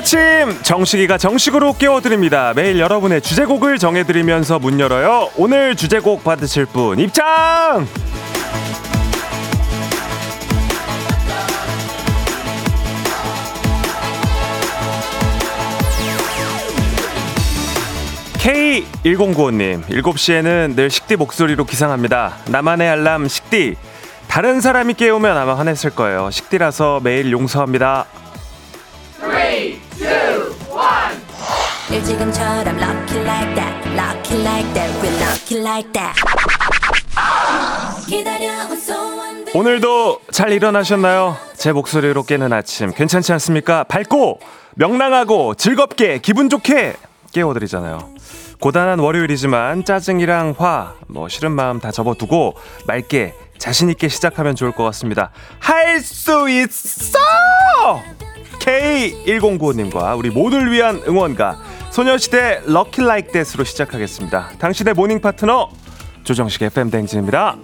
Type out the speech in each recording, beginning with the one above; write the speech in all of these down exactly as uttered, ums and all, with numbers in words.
아침 정식이가 정식으로 깨워드립니다. 매일 여러분의 주제곡을 정해드리면서 문 열어요. 오늘 주제곡 받으실 분 입장! 케이 천구십오님 일곱 시에는 늘 식디 목소리로 기상합니다. 나만의 알람 식디. 다른 사람이 깨우면 아마 화냈을 거예요. 식디라서 매일 용서합니다. 삼, 이, 일 지금처럼 lucky like that, lucky like that, we're lucky like that. 오늘도 잘 일어나셨나요? 제 목소리로 깨는 아침 괜찮지 않습니까? 밝고 명랑하고 즐겁게 기분 좋게 깨워드리잖아요. 고단한 월요일이지만 짜증이랑 화, 뭐 싫은 마음 다 접어두고 맑게 자신있게 시작하면 좋을 것 같습니다. 할 수 있어! 케이 천구십오님과 우리 모두를 위한 응원가 소녀시대 Lucky Like That으로 시작하겠습니다. 당신의 모닝 파트너 조정식 에프엠 댕진입니다.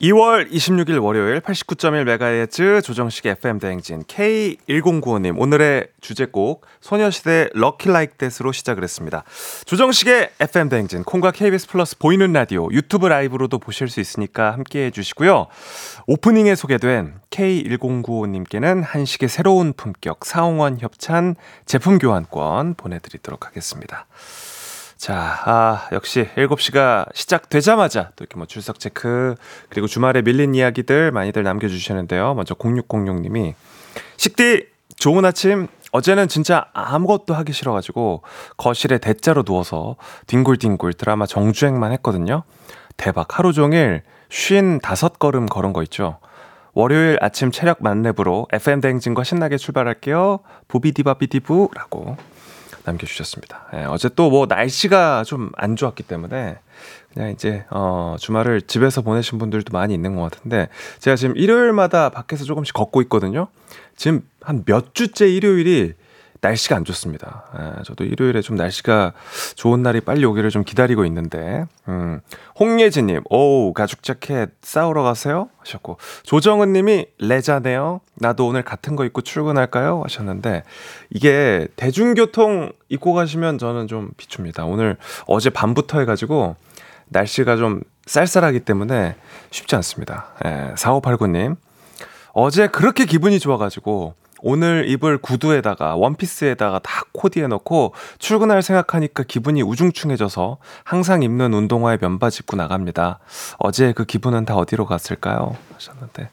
이월 이십육일 월요일 팔십구 점 일 메가헤르츠 조정식 에프엠 대행진 케이 천구십오님 오늘의 주제곡 소녀시대 Lucky Like That으로 시작을 했습니다. 조정식의 에프엠 대행진 콩과 케이비에스 플러스 보이는 라디오 유튜브 라이브로도 보실 수 있으니까 함께해 주시고요. 오프닝에 소개된 케이 천구십오님께는 한식의 새로운 품격 사옹원 협찬 제품 교환권 보내드리도록 하겠습니다. 자, 아, 역시 일곱 시가 시작되자마자 또 이렇게 뭐 출석 체크 그리고 주말에 밀린 이야기들 많이들 남겨주시는데요. 먼저 공육공육님이 식디 좋은 아침 어제는 진짜 아무것도 하기 싫어가지고 거실에 대자로 누워서 뒹굴뒹굴 드라마 정주행만 했거든요. 대박 하루 종일 오십오 걸음 걸은 거 있죠. 월요일 아침 체력 만렙으로 에프엠 대행진과 신나게 출발할게요. 부비디바비디부라고 남겨주셨습니다. 예, 어제 또 뭐 날씨가 좀 안 좋았기 때문에 그냥 이제 어, 주말을 집에서 보내신 분들도 많이 있는 것 같은데 제가 지금 일요일마다 밖에서 조금씩 걷고 있거든요. 지금 한 몇 주째 일요일이 날씨가 안 좋습니다. 예, 저도 일요일에 좀 날씨가 좋은 날이 빨리 오기를 좀 기다리고 있는데 음, 홍예진님 오우 가죽 자켓 싸우러 가세요? 하셨고 조정은님이 레자네요. 나도 오늘 같은 거 입고 출근할까요? 하셨는데 이게 대중교통 입고 가시면 저는 좀 비춥니다. 오늘 어제 밤부터 해가지고 날씨가 좀 쌀쌀하기 때문에 쉽지 않습니다. 예, 사오팔구님 어제 그렇게 기분이 좋아가지고 오늘 입을 구두에다가 원피스에다가 다 코디해 놓고 출근할 생각하니까 기분이 우중충해져서 항상 입는 운동화에 면바지 입고 나갑니다. 어제 그 기분은 다 어디로 갔을까요? 하셨는데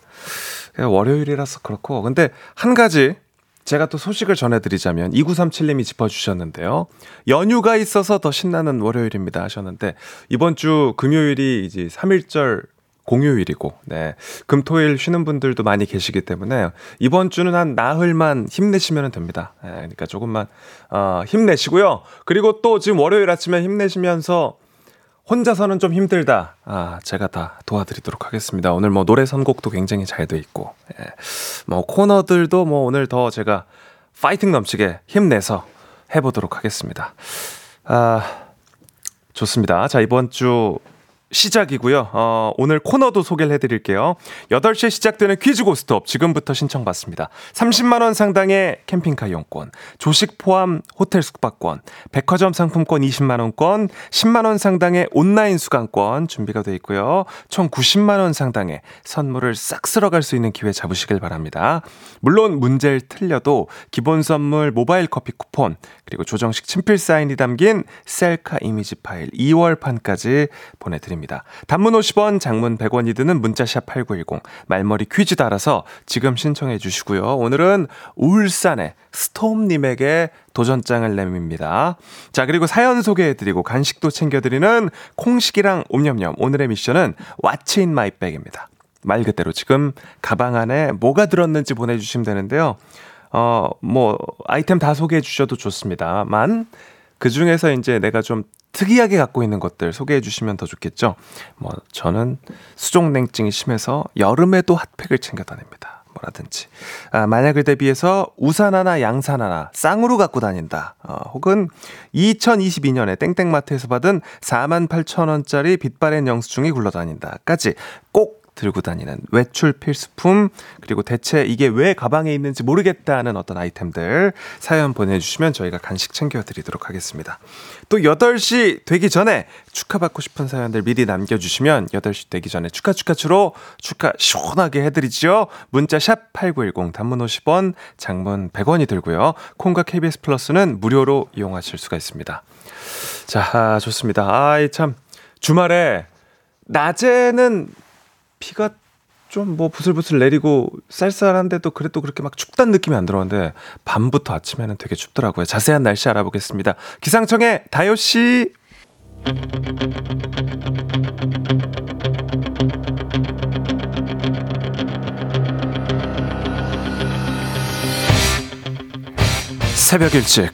월요일이라서 그렇고 근데 한 가지 제가 또 소식을 전해드리자면 이구삼칠님이 짚어주셨는데요. 연휴가 있어서 더 신나는 월요일입니다 하셨는데 이번 주 금요일이 이제 삼일절 공휴일이고 네. 금토일 쉬는 분들도 많이 계시기 때문에 이번 주는 한 나흘만 힘내시면 됩니다. 네, 그러니까 조금만 어, 힘내시고요. 그리고 또 지금 월요일 아침에 힘내시면서 혼자서는 좀 힘들다. 아, 제가 다 도와드리도록 하겠습니다. 오늘 뭐 노래 선곡도 굉장히 잘 돼 있고 네. 뭐 코너들도 뭐 오늘 더 제가 파이팅 넘치게 힘내서 해보도록 하겠습니다. 아, 좋습니다. 자 이번 주 시작이고요. 어, 오늘 코너도 소개를 해드릴게요. 여덟 시에 시작되는 퀴즈 고스톱 지금부터 신청받습니다. 삼십만 원 상당의 캠핑카 이용권, 조식 포함 호텔 숙박권, 백화점 상품권 이십만 원권, 십만 원 상당의 온라인 수강권 준비가 되어 있고요. 총 구십만 원 상당의 선물을 싹 쓸어갈 수 있는 기회 잡으시길 바랍니다. 물론 문제를 틀려도 기본 선물 모바일 커피 쿠폰 그리고 조정식 친필 사인이 담긴 셀카 이미지 파일 이월판까지 보내드립니다. 단문 오십 원, 장문 백 원이 드는 문자샵 팔구일공 말머리 퀴즈 달아서 지금 신청해 주시고요. 오늘은 울산의 스톰님에게 도전장을 내밉니다. 자 그리고 사연 소개해드리고 간식도 챙겨드리는 콩식이랑 옴념념 오늘의 미션은 What's in my bag입니다. 말 그대로 지금 가방 안에 뭐가 들었는지 보내주시면 되는데요. 어, 뭐 아이템 다 소개해 주셔도 좋습니다만 그 중에서 이제 내가 좀 특이하게 갖고 있는 것들 소개해 주시면 더 좋겠죠. 뭐 저는 수족냉증이 심해서 여름에도 핫팩을 챙겨 다닙니다. 뭐라든지 아, 만약을 대비해서 우산 하나 양산 하나 쌍으로 갖고 다닌다. 어, 혹은 이천이십이년에 땡땡마트에서 받은 사만 팔천 원짜리 빛바랜 영수증이 굴러다닌다까지 꼭 들고 다니는 외출 필수품, 그리고 대체 이게 왜 가방에 있는지 모르겠다는 어떤 아이템들 사연 보내주시면 저희가 간식 챙겨드리도록 하겠습니다. 또 여덟 시 되기 전에 축하받고 싶은 사연들 미리 남겨주시면 여덟 시 되기 전에 축하 축하추로 축하 시원하게 해드리죠. 문자 샵 팔구일공, 단문 오십 원, 장문 백 원이 들고요. 콩과 케이비에스 플러스는 무료로 이용하실 수가 있습니다. 자, 좋습니다. 아이 참, 주말에 낮에는 비가 좀 뭐 부슬부슬 내리고 쌀쌀한데도 그래도 그렇게 막 춥다는 느낌이 안 들었는데 밤부터 아침에는 되게 춥더라고요. 자세한 날씨 알아보겠습니다. 기상청의 다요 씨. 새벽 일찍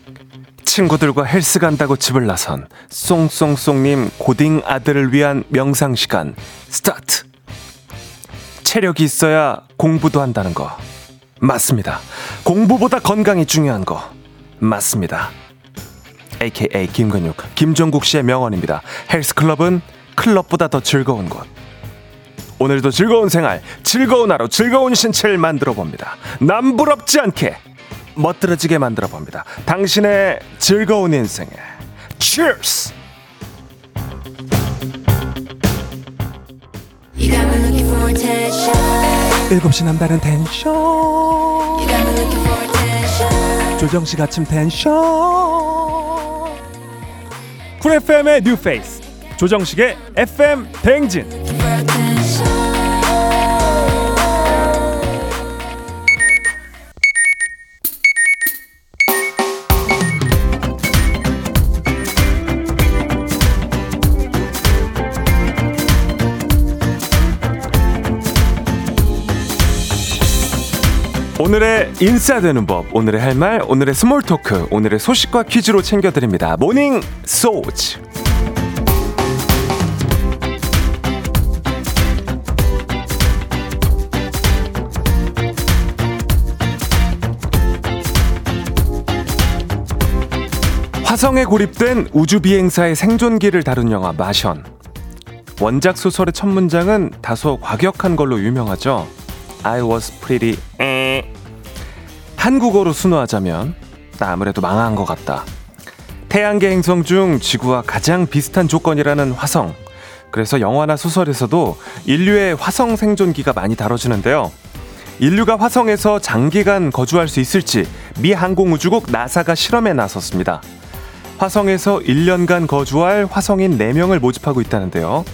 친구들과 헬스 간다고 집을 나선 쏭쏭쏭님 고딩 아들을 위한 명상 시간 스타트. 체력이 있어야 공부도 한다는 거 맞습니다. 공부보다 건강이 중요한 거 맞습니다. 에이케이 김근육, 김종국 씨의 명언입니다. 헬스클럽은 클럽보다 더 즐거운 곳. 오늘도 즐거운 생활, 즐거운 하루, 즐거운 신체를 만들어 봅니다. 남부럽지 않게 멋들어지게 만들어 봅니다. 당신의 즐거운 인생에 Cheers! 일곱 시 남다른 텐션, 조정식 아침 텐션. 쿨 에프엠의 뉴 페이스 조정식의 에프엠 대행진. 오늘의 인싸되는 법, 오늘의 할 말, 오늘의 스몰 토크, 오늘의 소식과 퀴즈로 챙겨드립니다. 모닝 소즈. 화성에 고립된 우주비행사의 생존기를 다룬 영화 마션. 원작 소설의 첫 문장은 다소 과격한 걸로 유명하죠. I was pretty... 한국어로 순화하자면 나 아무래도 망한 것 같다. 태양계 행성 중 지구와 가장 비슷한 조건이라는 화성. 그래서 영화나 소설에서도 인류의 화성 생존기가 많이 다뤄지는데요. 인류가 화성에서 장기간 거주할 수 있을지 미 항공우주국 나사가 실험에 나섰습니다. 화성에서 일 년간 거주할 화성인 네 명을 모집하고 있다는데요.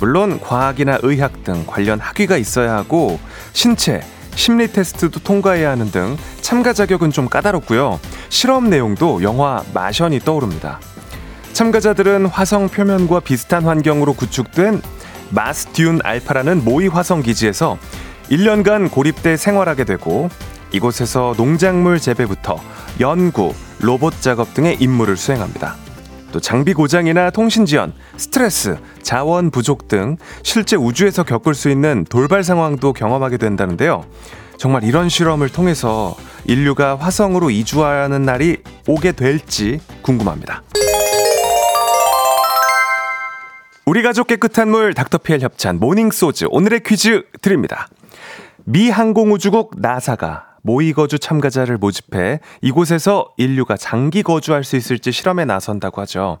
물론 과학이나 의학 등 관련 학위가 있어야 하고 신체, 심리 테스트도 통과해야 하는 등 참가 자격은 좀 까다롭고요. 실험 내용도 영화 마션이 떠오릅니다. 참가자들은 화성 표면과 비슷한 환경으로 구축된 마스듄 알파라는 모의 화성 기지에서 일 년간 고립돼 생활하게 되고, 이곳에서 농작물 재배부터 연구, 로봇 작업 등의 임무를 수행합니다. 또 장비 고장이나 통신 지연, 스트레스, 자원 부족 등 실제 우주에서 겪을 수 있는 돌발 상황도 경험하게 된다는데요. 정말 이런 실험을 통해서 인류가 화성으로 이주하는 날이 오게 될지 궁금합니다. 우리 가족 깨끗한 물, 닥터피엘 협찬 모닝 소즈 오늘의 퀴즈 드립니다. 미 항공우주국 나사가 모의 거주 참가자를 모집해 이곳에서 인류가 장기 거주할 수 있을지 실험에 나선다고 하죠.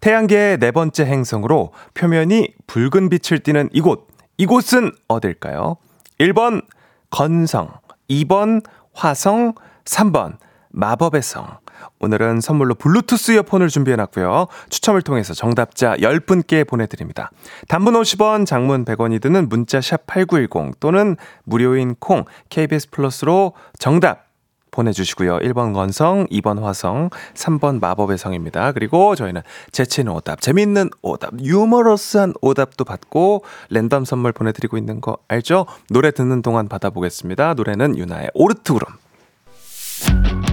태양계의 네 번째 행성으로 표면이 붉은 빛을 띠는 이곳, 이곳은 어딜까요? 일 번 건성, 이 번 화성, 삼 번 마법의 성. 오늘은 선물로 블루투스 이어폰을 준비해놨고요. 추첨을 통해서 정답자 열 분께 보내드립니다. 단문 오십 원, 장문 백 원이 드는 문자 샵 팔구일공 또는 무료인 콩 케이비에스 플러스로 정답 보내주시고요. 일 번 건성, 이 번 화성, 삼 번 마법의 성입니다. 그리고 저희는 재치있는 오답, 재밌는 오답, 유머러스한 오답도 받고 랜덤 선물 보내드리고 있는 거 알죠? 노래 듣는 동안 받아보겠습니다. 노래는 유나의 오르투구름.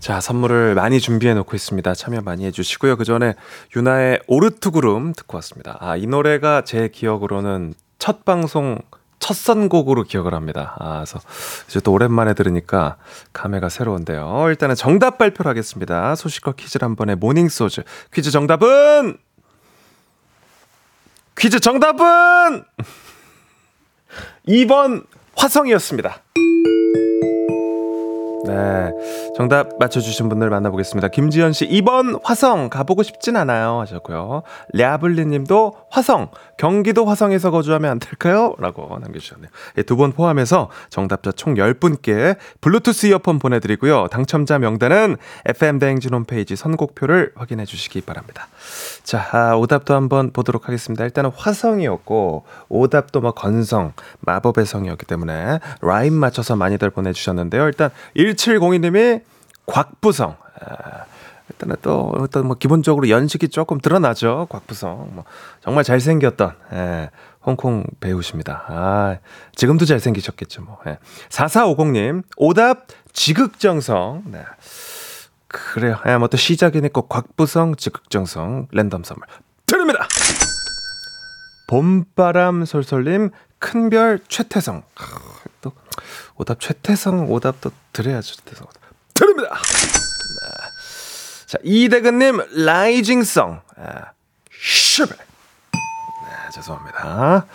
자, 선물을 많이 준비해놓고 있습니다. 참여 많이 해주시고요. 그 전에 유나의 오르투구름 듣고 왔습니다. 아, 이 노래가 제 기억으로는 첫 방송 첫 선곡으로 기억을 합니다. 아, 그래서 이제 또 오랜만에 들으니까 감회가 새로운데요. 일단은 정답 발표를 하겠습니다. 소식과 퀴즈를 한 번에 모닝소즈. 퀴즈 정답은! 퀴즈 정답은! 이 번 화성이었습니다. 네, 정답 맞춰주신 분들 만나보겠습니다. 김지연씨 이 번 화성 가보고 싶진 않아요 하셨고요. 랴블리님도 화성 경기도 화성에서 거주하면 안 될까요? 라고 남겨주셨네요. 예, 두 분 포함해서 정답자 총 열 분께 블루투스 이어폰 보내드리고요. 당첨자 명단은 에프엠 대행진 홈페이지 선곡표를 확인해 주시기 바랍니다. 자, 아, 오답도 한번 보도록 하겠습니다. 일단은 화성이었고 오답도 뭐 건성 마법의 성이었기 때문에 라임 맞춰서 많이들 보내주셨는데요. 일단 일칠공이 님이 곽부성. 아, 일단은 또, 일단 뭐 기본적으로 연식이 조금 드러나죠. 곽부성. 뭐 정말 잘생겼던, 예, 홍콩 배우십니다. 아, 지금도 잘생기셨겠죠. 뭐. 예. 사사오공 님, 오답 지극정성. 네. 그래요. 예, 뭐 또 시작이니까 곽부성, 지극정성, 랜덤 선물 드립니다. 봄바람 솔솔님, 큰별 최태성. 또 오답 최태성 오답도 드려야죠. 최태성 오답 드립니다. 자, 이대근님 라이징성. 아, 슈베. 네, 죄송합니다.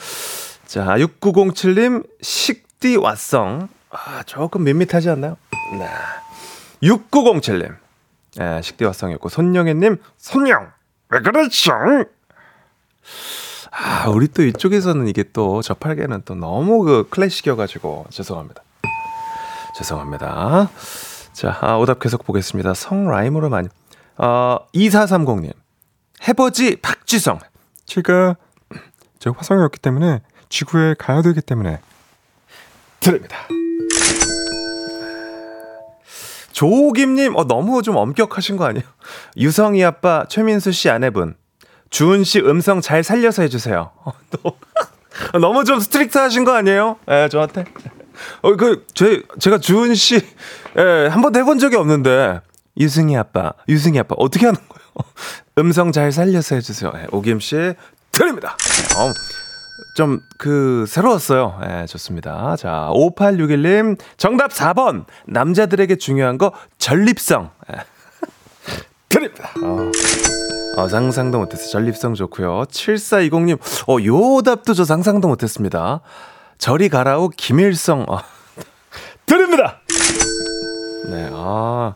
자, 육구공칠 님 식디 왓성. 아, 조금 밋밋하지 않나요? 네. 육구공칠 님 네, 식디 왓성이었고 손영애님 손영 왜 그러죠? 아, 우리 또 이쪽에서는 이게 또 저팔계는 또 너무 그 클래식이어가지고 죄송합니다. 죄송합니다. 자, 아, 오답 계속 보겠습니다. 성라임으로 많이. 어, 이사삼공 님. 해버지 박지성. 제가 저 화성이었기 때문에 지구에 가야 되기 때문에 드립니다. 조옥임님, 어, 너무 좀 엄격하신 거 아니에요? 유성이 아빠 최민수 씨 아내분. 주은 씨 음성 잘 살려서 해주세요. 어, 너, 너무 좀 스트릭트하신 거 아니에요? 예, 저한테. 어, 그, 제, 제가 주은 씨, 예, 한 번도 해본 적이 없는데, 유승희 아빠, 유승희 아빠, 어떻게 하는 거예요? 음성 잘 살려서 해주세요. 예, 오김 씨, 드립니다. 어, 좀, 그, 새로웠어요. 예, 좋습니다. 자, 오팔육일 님, 정답 사 번. 남자들에게 중요한 거, 전립성. 예, 드립니다. 어. 어, 상상도 못했어요. 전립성 좋고요. 칠사이공 님, 어, 요 답도 저 상상도 못했습니다. 저리 가라오 김일성. 어, 드립니다. 네, 아,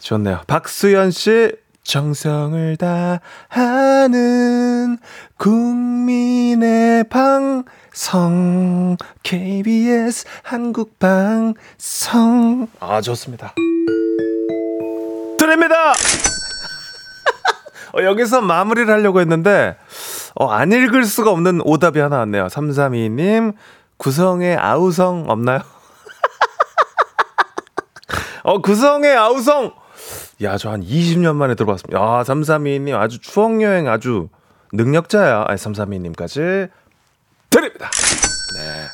좋네요. 박수연 씨, 정성을 다하는 국민의 방송 케이비에스 한국방송. 아, 좋습니다. 드립니다. 어, 여기서 마무리를 하려고 했는데, 어, 안 읽을 수가 없는 오답이 하나 왔네요. 삼삼이 님, 구성의 아우성 없나요? 어, 구성의 아우성! 야, 저 한 이십 년 만에 들어봤습니다. 아, 삼삼이 님, 아주 추억여행 아주 능력자야. 아, 삼삼이 님까지 드립니다. 네.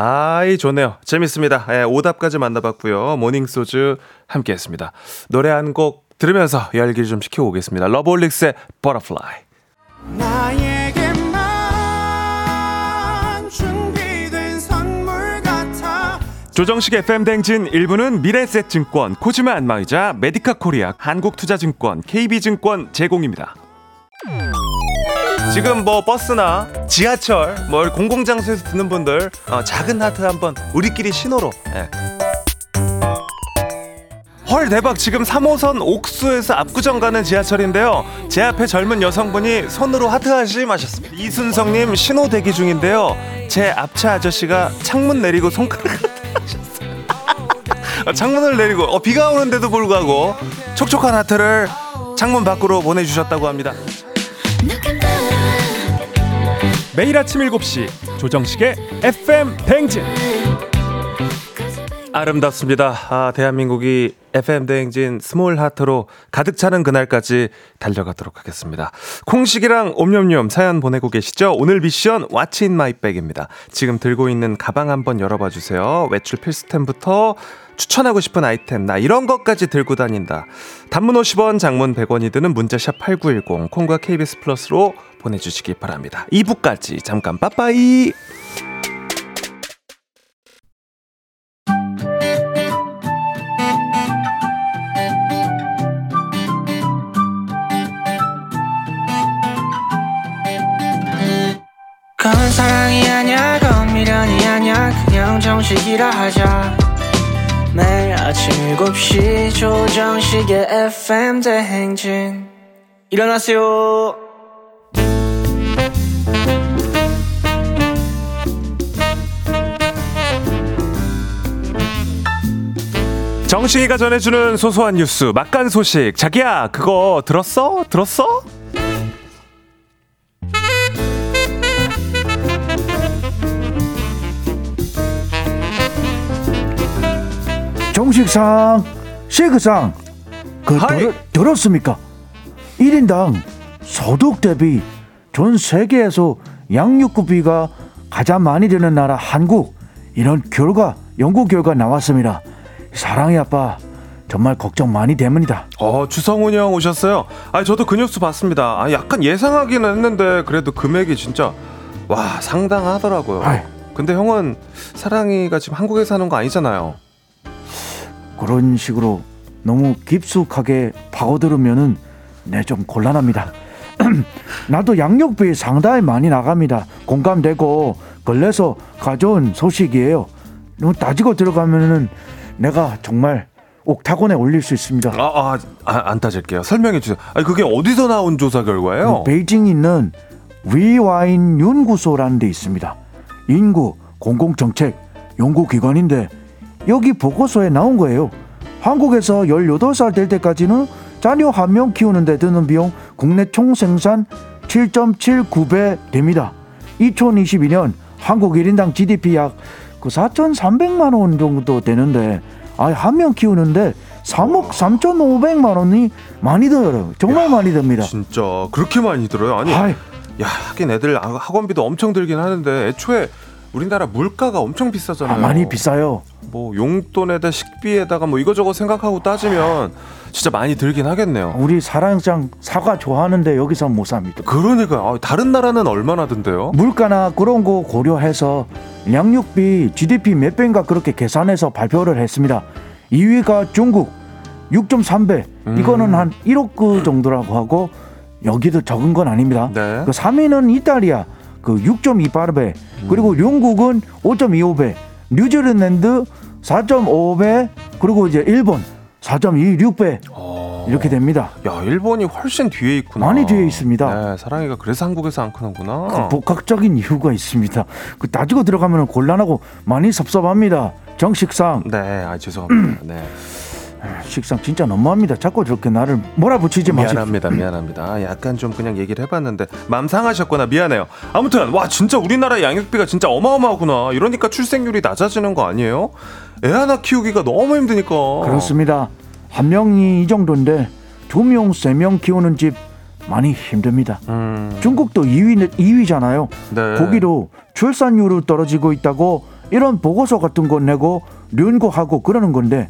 아이, 좋네요. 재밌습니다. 예, 오답까지 만나봤고요. 모닝소즈 함께 했습니다. 노래 한 곡 들으면서 열기를 좀 식혀오겠습니다. 러브홀릭스의 버터플라이. 나에게만 조정식 에프엠 댕진 일부는 미래에셋증권, 코즈마 안마의자, 메디카 코리아, 한국투자증권, 케이비증권 제공입니다. 지금 뭐 버스나 지하철, 뭘 공공장소에서 듣는 분들 어, 작은 하트 한번 우리끼리 신호로. 예. 헐 대박, 지금 삼 호선 옥수에서 압구정 가는 지하철인데요, 제 앞에 젊은 여성분이 손으로 하트하시 마셨습니다. 이순성님 신호 대기 중인데요, 제 앞차 아저씨가 창문 내리고 손가락 하트하셨어요. 창문을 내리고 어, 비가 오는데도 불구하고 촉촉한 하트를 창문 밖으로 보내주셨다고 합니다. 매일 아침 일곱 시 조정식의 에프엠 대행진 아름답습니다. 아, 대한민국이 에프엠 대행진 스몰 하트로 가득 차는 그날까지 달려가도록 하겠습니다. 콩식이랑 옴념념 사연 보내고 계시죠? 오늘 미션 What's in my bag입니다. 지금 들고 있는 가방 한번 열어봐 주세요. 외출 필수템부터 추천하고 싶은 아이템, 나 이런 것까지 들고 다닌다. 단문 오십 원, 장문 백 원이 드는 문자샵 팔구일공, 콩과 케이비에스 플러스로 보내주시기 바랍니다. 이 부까지 잠깐 빠빠이. 그건 사랑이 아니야, 그건 미련이 아니야, 그냥 정식이라 하자. 매일 아침 일곱 시 조정식의 에프엠 대행진. 일어나세요. 정식이가 전해주는 소소한 뉴스, 막간 소식. 자기야, 그거 들었어? 들었어? 정식상, 셰크상, 그 들, 들었습니까? 일 인당 소득 대비 전 세계에서 양육구비가 가장 많이 드는 나라 한국, 이런 결과, 연구 결과 나왔습니다. 사랑의 아빠, 정말 걱정 많이 됩니다. 어, 주성훈이 형 오셨어요. 아, 저도 그 뉴스 봤습니다. 아, 약간 예상하긴 했는데 그래도 금액이 진짜 와 상당하더라고요. 아이. 근데 형은 사랑이가 지금 한국에 사는 거 아니잖아요. 그런 식으로 너무 깊숙하게 파고들으면은 네, 좀 곤란합니다. 나도 양육비 상당히 많이 나갑니다. 공감되고 걸려서 가져온 소식이에요. 너무 따지고 들어가면은 내가 정말 옥타곤에 올릴 수 있습니다. 아, 아, 안 따질게요. 설명해 주세요. 아니, 그게 어디서 나온 조사 결과예요? 그 베이징에 있는 위와인 연구소라는 데 있습니다. 인구 공공정책 연구기관인데 여기 보고서에 나온 거예요. 한국에서 열여덟 살 될 때까지는 자녀 한 명 키우는 데 드는 비용 국내 총생산 칠 점 칠구 배 됩니다. 이천이십이 년 한국 일 인당 지디피 약 그 사천삼백만 원 정도 되는데, 아이 한 명 키우는데 삼억 삼천오백만 원이 많이 들어요. 정말 야, 많이 듭니다. 진짜 그렇게 많이 들어요? 아니, 아이. 야, 하긴 애들 학원비도 엄청 들긴 하는데 애초에 우리나라 물가가 엄청 비싸잖아요. 아, 많이 비싸요. 뭐 용돈에다 식비에다가 뭐 이거저거 생각하고 따지면 진짜 많이 들긴 하겠네요. 우리 사랑장 사과 좋아하는데 여기서 못 삽니다. 그러니까요. 다른 나라는 얼마나 든대요? 물가나 그런 거 고려해서 양육비 지디피 몇 배인가 그렇게 계산해서 발표를 했습니다. 이 위가 중국 육 점 삼 배. 음. 이거는 한 일억 그 정도라고 하고 여기도 적은 건 아닙니다. 네. 그 삼 위는 이탈리아 그 육 점 이팔 배, 그리고 영국은 오 점 이오 배, 뉴질랜드 사 점 오 배, 그리고 이제 일본 사 점 이육 배. 어... 이렇게 됩니다. 야, 일본이 훨씬 뒤에 있구나. 많이 뒤에 있습니다. 네, 사랑이가 그래서 한국에서 안 크는구나. 그 복합적인 이유가 있습니다. 그 따지고 들어가면 곤란하고 많이 섭섭합니다. 정식상. 네, 아, 죄송합니다. 네. 식상 진짜 너무합니다. 자꾸 저렇게 나를 몰아붙이지 마시고. 미안합니다, 미안합니다. 약간 좀 그냥 얘기를 해봤는데 마음 상하셨거나 미안해요. 아무튼 와, 진짜 우리나라 양육비가 진짜 어마어마하구나. 이러니까 출생률이 낮아지는 거 아니에요? 애 하나 키우기가 너무 힘드니까. 그렇습니다. 한 명이 이 정도인데 두 명, 세 명 키우는 집 많이 힘듭니다. 음... 중국도 이 위, 이 위잖아요. 네. 거기도 출산율이 떨어지고 있다고 이런 보고서 같은 거 내고 연구하고 그러는 건데,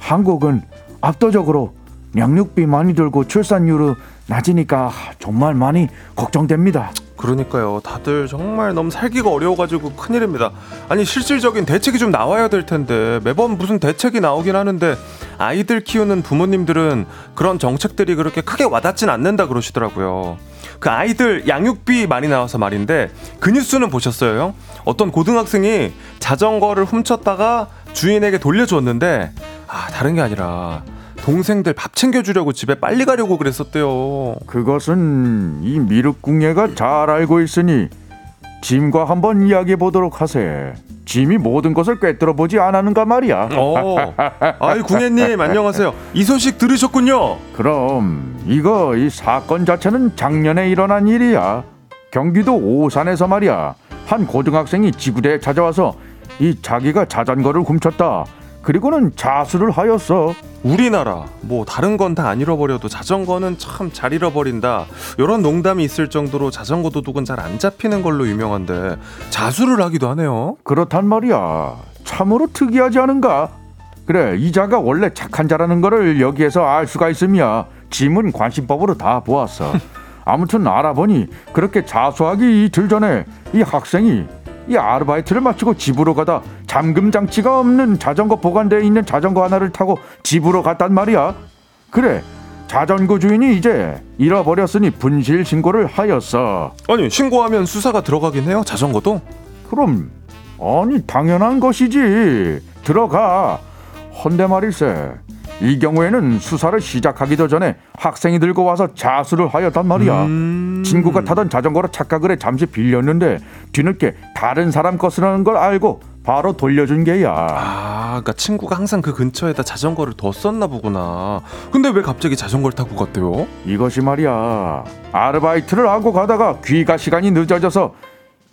한국은 압도적으로 양육비 많이 들고 출산율이 낮으니까 정말 많이 걱정됩니다. 그러니까요. 다들 정말 너무 살기가 어려워가지고 큰일입니다. 아니 실질적인 대책이 좀 나와야 될 텐데 매번 무슨 대책이 나오긴 하는데 아이들 키우는 부모님들은 그런 정책들이 그렇게 크게 와닿진 않는다 그러시더라고요. 그 아이들 양육비 많이 나와서 말인데 그 뉴스는 보셨어요? 어떤 고등학생이 자전거를 훔쳤다가 주인에게 돌려줬는데 아 다른 게 아니라 동생들 밥 챙겨주려고 집에 빨리 가려고 그랬었대요. 그것은 이 미륵궁예가 잘 알고 있으니 짐과 한번 이야기해 보도록 하세. 짐이 모든 것을 꿰뚫어 보지 않았는가 말이야. 어, 아이 궁예님 안녕하세요. 이 소식 들으셨군요. 그럼 이거 이 사건 자체는 작년에 일어난 일이야. 경기도 오산에서 말이야. 한 고등학생이 지구대에 찾아와서 이 자기가 자전거를 훔쳤다. 그리고는 자수를 하였어. 우리나라 뭐 다른 건 다 안 잃어버려도 자전거는 참 잘 잃어버린다 이런 농담이 있을 정도로 자전거 도둑은 잘 안 잡히는 걸로 유명한데 자수를 하기도 하네요. 그렇단 말이야. 참으로 특이하지 않은가. 그래 이 자가 원래 착한 자라는 거를 여기에서 알 수가 있음이야. 짐은 관심법으로 다 보았어. 아무튼 알아보니 그렇게 자수하기 이틀 전에 이 학생이 이 아르바이트를 마치고 집으로 가다 잠금 장치가 없는 자전거 보관대에 있는 자전거 하나를 타고 집으로 갔단 말이야. 그래 자전거 주인이 이제 잃어버렸으니 분실 신고를 하였어. 아니 신고하면 수사가 들어가긴 해요? 자전거도? 그럼 아니 당연한 것이지. 들어가. 헌데 말일세 이 경우에는 수사를 시작하기도 전에 학생이 들고 와서 자수를 하였단 말이야. 음... 친구가 타던 자전거로 착각을 해 잠시 빌렸는데 뒤늦게 다른 사람 것이라는 걸 알고 바로 돌려준 게야. 아, 그러니까 친구가 항상 그 근처에다 자전거를 뒀었나 보구나. 근데 왜 갑자기 자전거를 타고 갔대요? 이것이 말이야. 아르바이트를 하고 가다가 귀가 시간이 늦어져서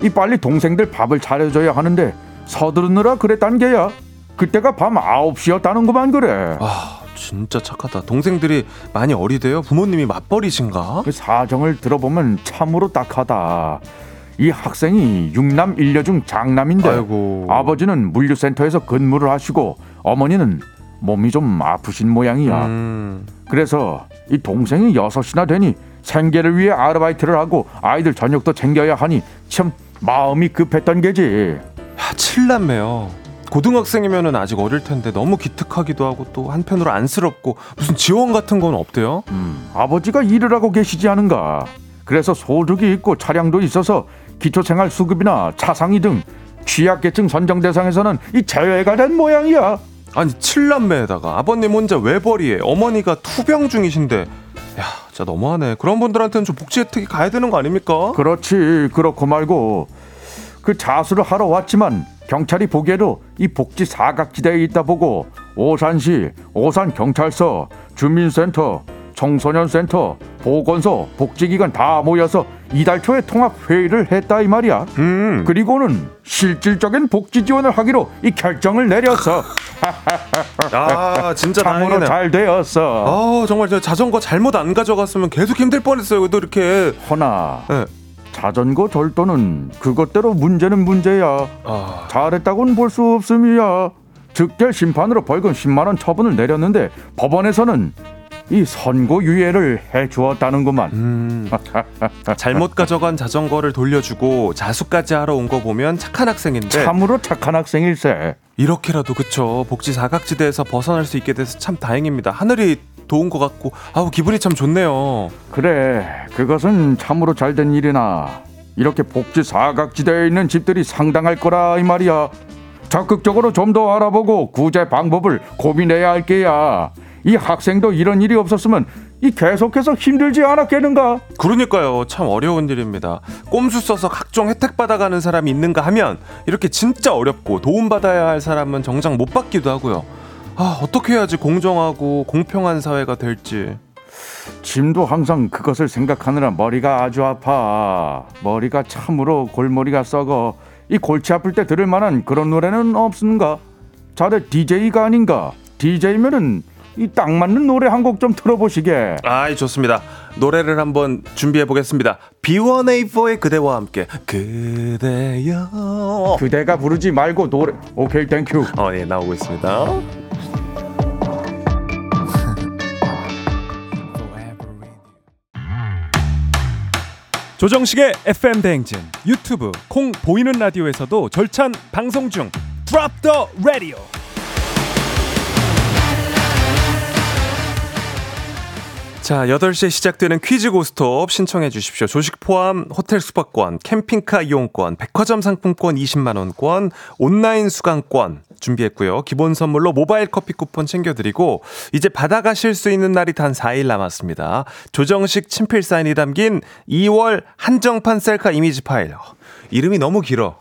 이 빨리 동생들 밥을 차려줘야 하는데 서두르느라 그랬단 게야. 그때가 밤 아홉 시였다는구만 그래. 아 진짜 착하다. 동생들이 많이 어리대요? 부모님이 맞벌이신가? 그 사정을 들어보면 참으로 딱하다. 이 학생이 육남 일녀 중 장남인데 아이고. 아버지는 물류센터에서 근무를 하시고 어머니는 몸이 좀 아프신 모양이야. 음. 그래서 이 동생이 여섯이나 되니 생계를 위해 아르바이트를 하고 아이들 저녁도 챙겨야 하니 참 마음이 급했던 게지. 아, 칠남매요. 고등학생이면은 아직 어릴 텐데 너무 기특하기도 하고 또 한편으로 안쓰럽고 무슨 지원 같은 건 없대요? 음, 아버지가 일을 하고 계시지 않은가. 그래서 소득이 있고 차량도 있어서 기초생활수급이나 차상위 등 취약계층 선정 대상에서는 이 제외가 된 모양이야. 아니 칠남매에다가 아버님 혼자 외벌이에 어머니가 투병 중이신데 야 진짜 너무하네. 그런 분들한테는 좀 복지 혜택이 가야 되는 거 아닙니까? 그렇지. 그렇고 말고 그 자수를 하러 왔지만 경찰이 보기에도 이 복지 사각지대에 있다 보고 오산시, 오산경찰서, 주민센터, 청소년센터, 보건소, 복지기관 다 모여서 이달 초에 통합회의를 했다 이 말이야. 음. 그리고는 실질적인 복지 지원을 하기로 이 결정을 내렸어. 아 진짜 참으로 잘 되었어. 아, 정말 저 자전거 잘못 안 가져갔으면 계속 힘들 뻔했어요. 그래도 이렇게 허나 네. 자전거 절도는 그것대로 문제는 문제야. 아... 잘했다고는 볼 수 없음이야. 즉결 심판으로 벌금 십만 원 처분을 내렸는데 법원에서는 이 선고 유예를 해주었다는구만. 음... 잘못 가져간 자전거를 돌려주고 자수까지 하러 온 거 보면 착한 학생인데 참으로 착한 학생일세. 이렇게라도 그쵸 복지 사각지대에서 벗어날 수 있게 돼서 참 다행입니다. 하늘이 도운 것 같고 아우 기분이 참 좋네요. 그래 그것은 참으로 잘된 일이나 이렇게 복지 사각지대에 있는 집들이 상당할 거라 이 말이야. 적극적으로 좀 더 알아보고 구제 방법을 고민해야 할 게야. 이 학생도 이런 일이 없었으면 이 계속해서 힘들지 않았겠는가. 그러니까요. 참 어려운 일입니다. 꼼수 써서 각종 혜택 받아가는 사람이 있는가 하면 이렇게 진짜 어렵고 도움받아야 할 사람은 정작 못 받기도 하고요. 아, 어떻게 해야지 공정하고 공평한 사회가 될지. 짐도 항상 그것을 생각하느라 머리가 아주 아파. 머리가 참으로 골머리가 썩어. 이 골치 아플 때 들을 만한 그런 노래는 없는가? 자네 디제이가 아닌가? 디제이면은 이 딱 맞는 노래 한 곡 좀 들어보시게. 아이 좋습니다. 노래를 한번 준비해 보겠습니다. 비원에이포의 그대와 함께 그대여. 그대가 부르지 말고 노래. 오케이 땡큐. 어, 예 나오고 있습니다. 조정식의 에프엠 대행진, 유튜브, 콩 보이는 라디오에서도 절찬 방송 중. Drop the radio. 자, 여덟 시에 시작되는 퀴즈 고스톱 신청해 주십시오. 조식 포함 호텔 숙박권, 캠핑카 이용권, 백화점 상품권 이십만 원권, 온라인 수강권 준비했고요. 기본 선물로 모바일 커피 쿠폰 챙겨드리고 이제 받아가실 수 있는 날이 단 사 일 남았습니다. 조정식 친필 사인이 담긴 이월 한정판 셀카 이미지 파일. 이름이 너무 길어.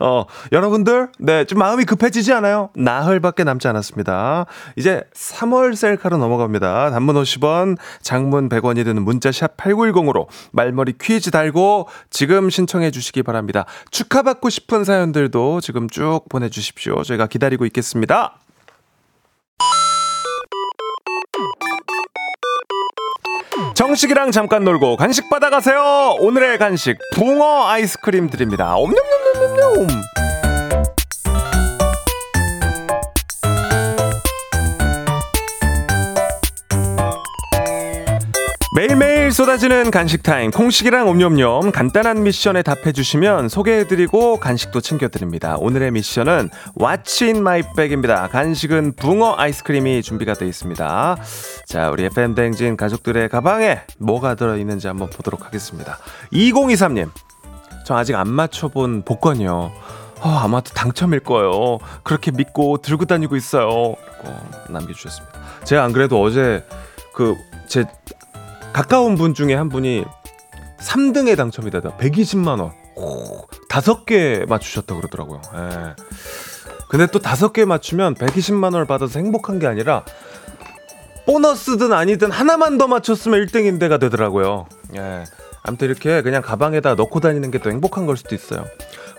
어, 여러분들, 네, 좀 마음이 급해지지 않아요? 나흘밖에 남지 않았습니다. 이제 삼월 셀카로 넘어갑니다. 단문 오십 원, 장문 백 원이 드는 문자 샵 팔구일공으로 말머리 퀴즈 달고 지금 신청해 주시기 바랍니다. 축하받고 싶은 사연들도 지금 쭉 보내주십시오. 저희가 기다리고 있겠습니다. 정식이랑 잠깐 놀고 간식 받아가세요. 오늘의 간식 붕어 아이스크림 드립니다. 옴뇸뇸뇸뇸뇸. 매일매일 쏟아지는 간식타임 콩식이랑 옴뇸뇸. 간단한 미션에 답해주시면 소개해드리고 간식도 챙겨드립니다. 오늘의 미션은 What's in my bag입니다. 간식은 붕어 아이스크림이 준비가 되어 있습니다. 자, 우리 에프엠 대행진 가족들의 가방에 뭐가 들어있는지 한번 보도록 하겠습니다. 이공이삼 님, 저 아직 안 맞춰본 복권이요. 어, 아마도 당첨일 거예요. 그렇게 믿고 들고 다니고 있어요. 라고 남겨주셨습니다. 제가 안 그래도 어제 그 제 가까운 분 중에 한 분이 삼 등에 당첨이 되다 백이십만 원 오, 다섯 개 맞추셨다고 그러더라고요. 예. 근데 또 다섯 개 맞추면 백이십만 원을 받아서 행복한 게 아니라 보너스든 아니든 하나만 더 맞췄으면 일 등인데가 되더라고요. 예. 아무튼 이렇게 그냥 가방에다 넣고 다니는 게 또 행복한 걸 수도 있어요.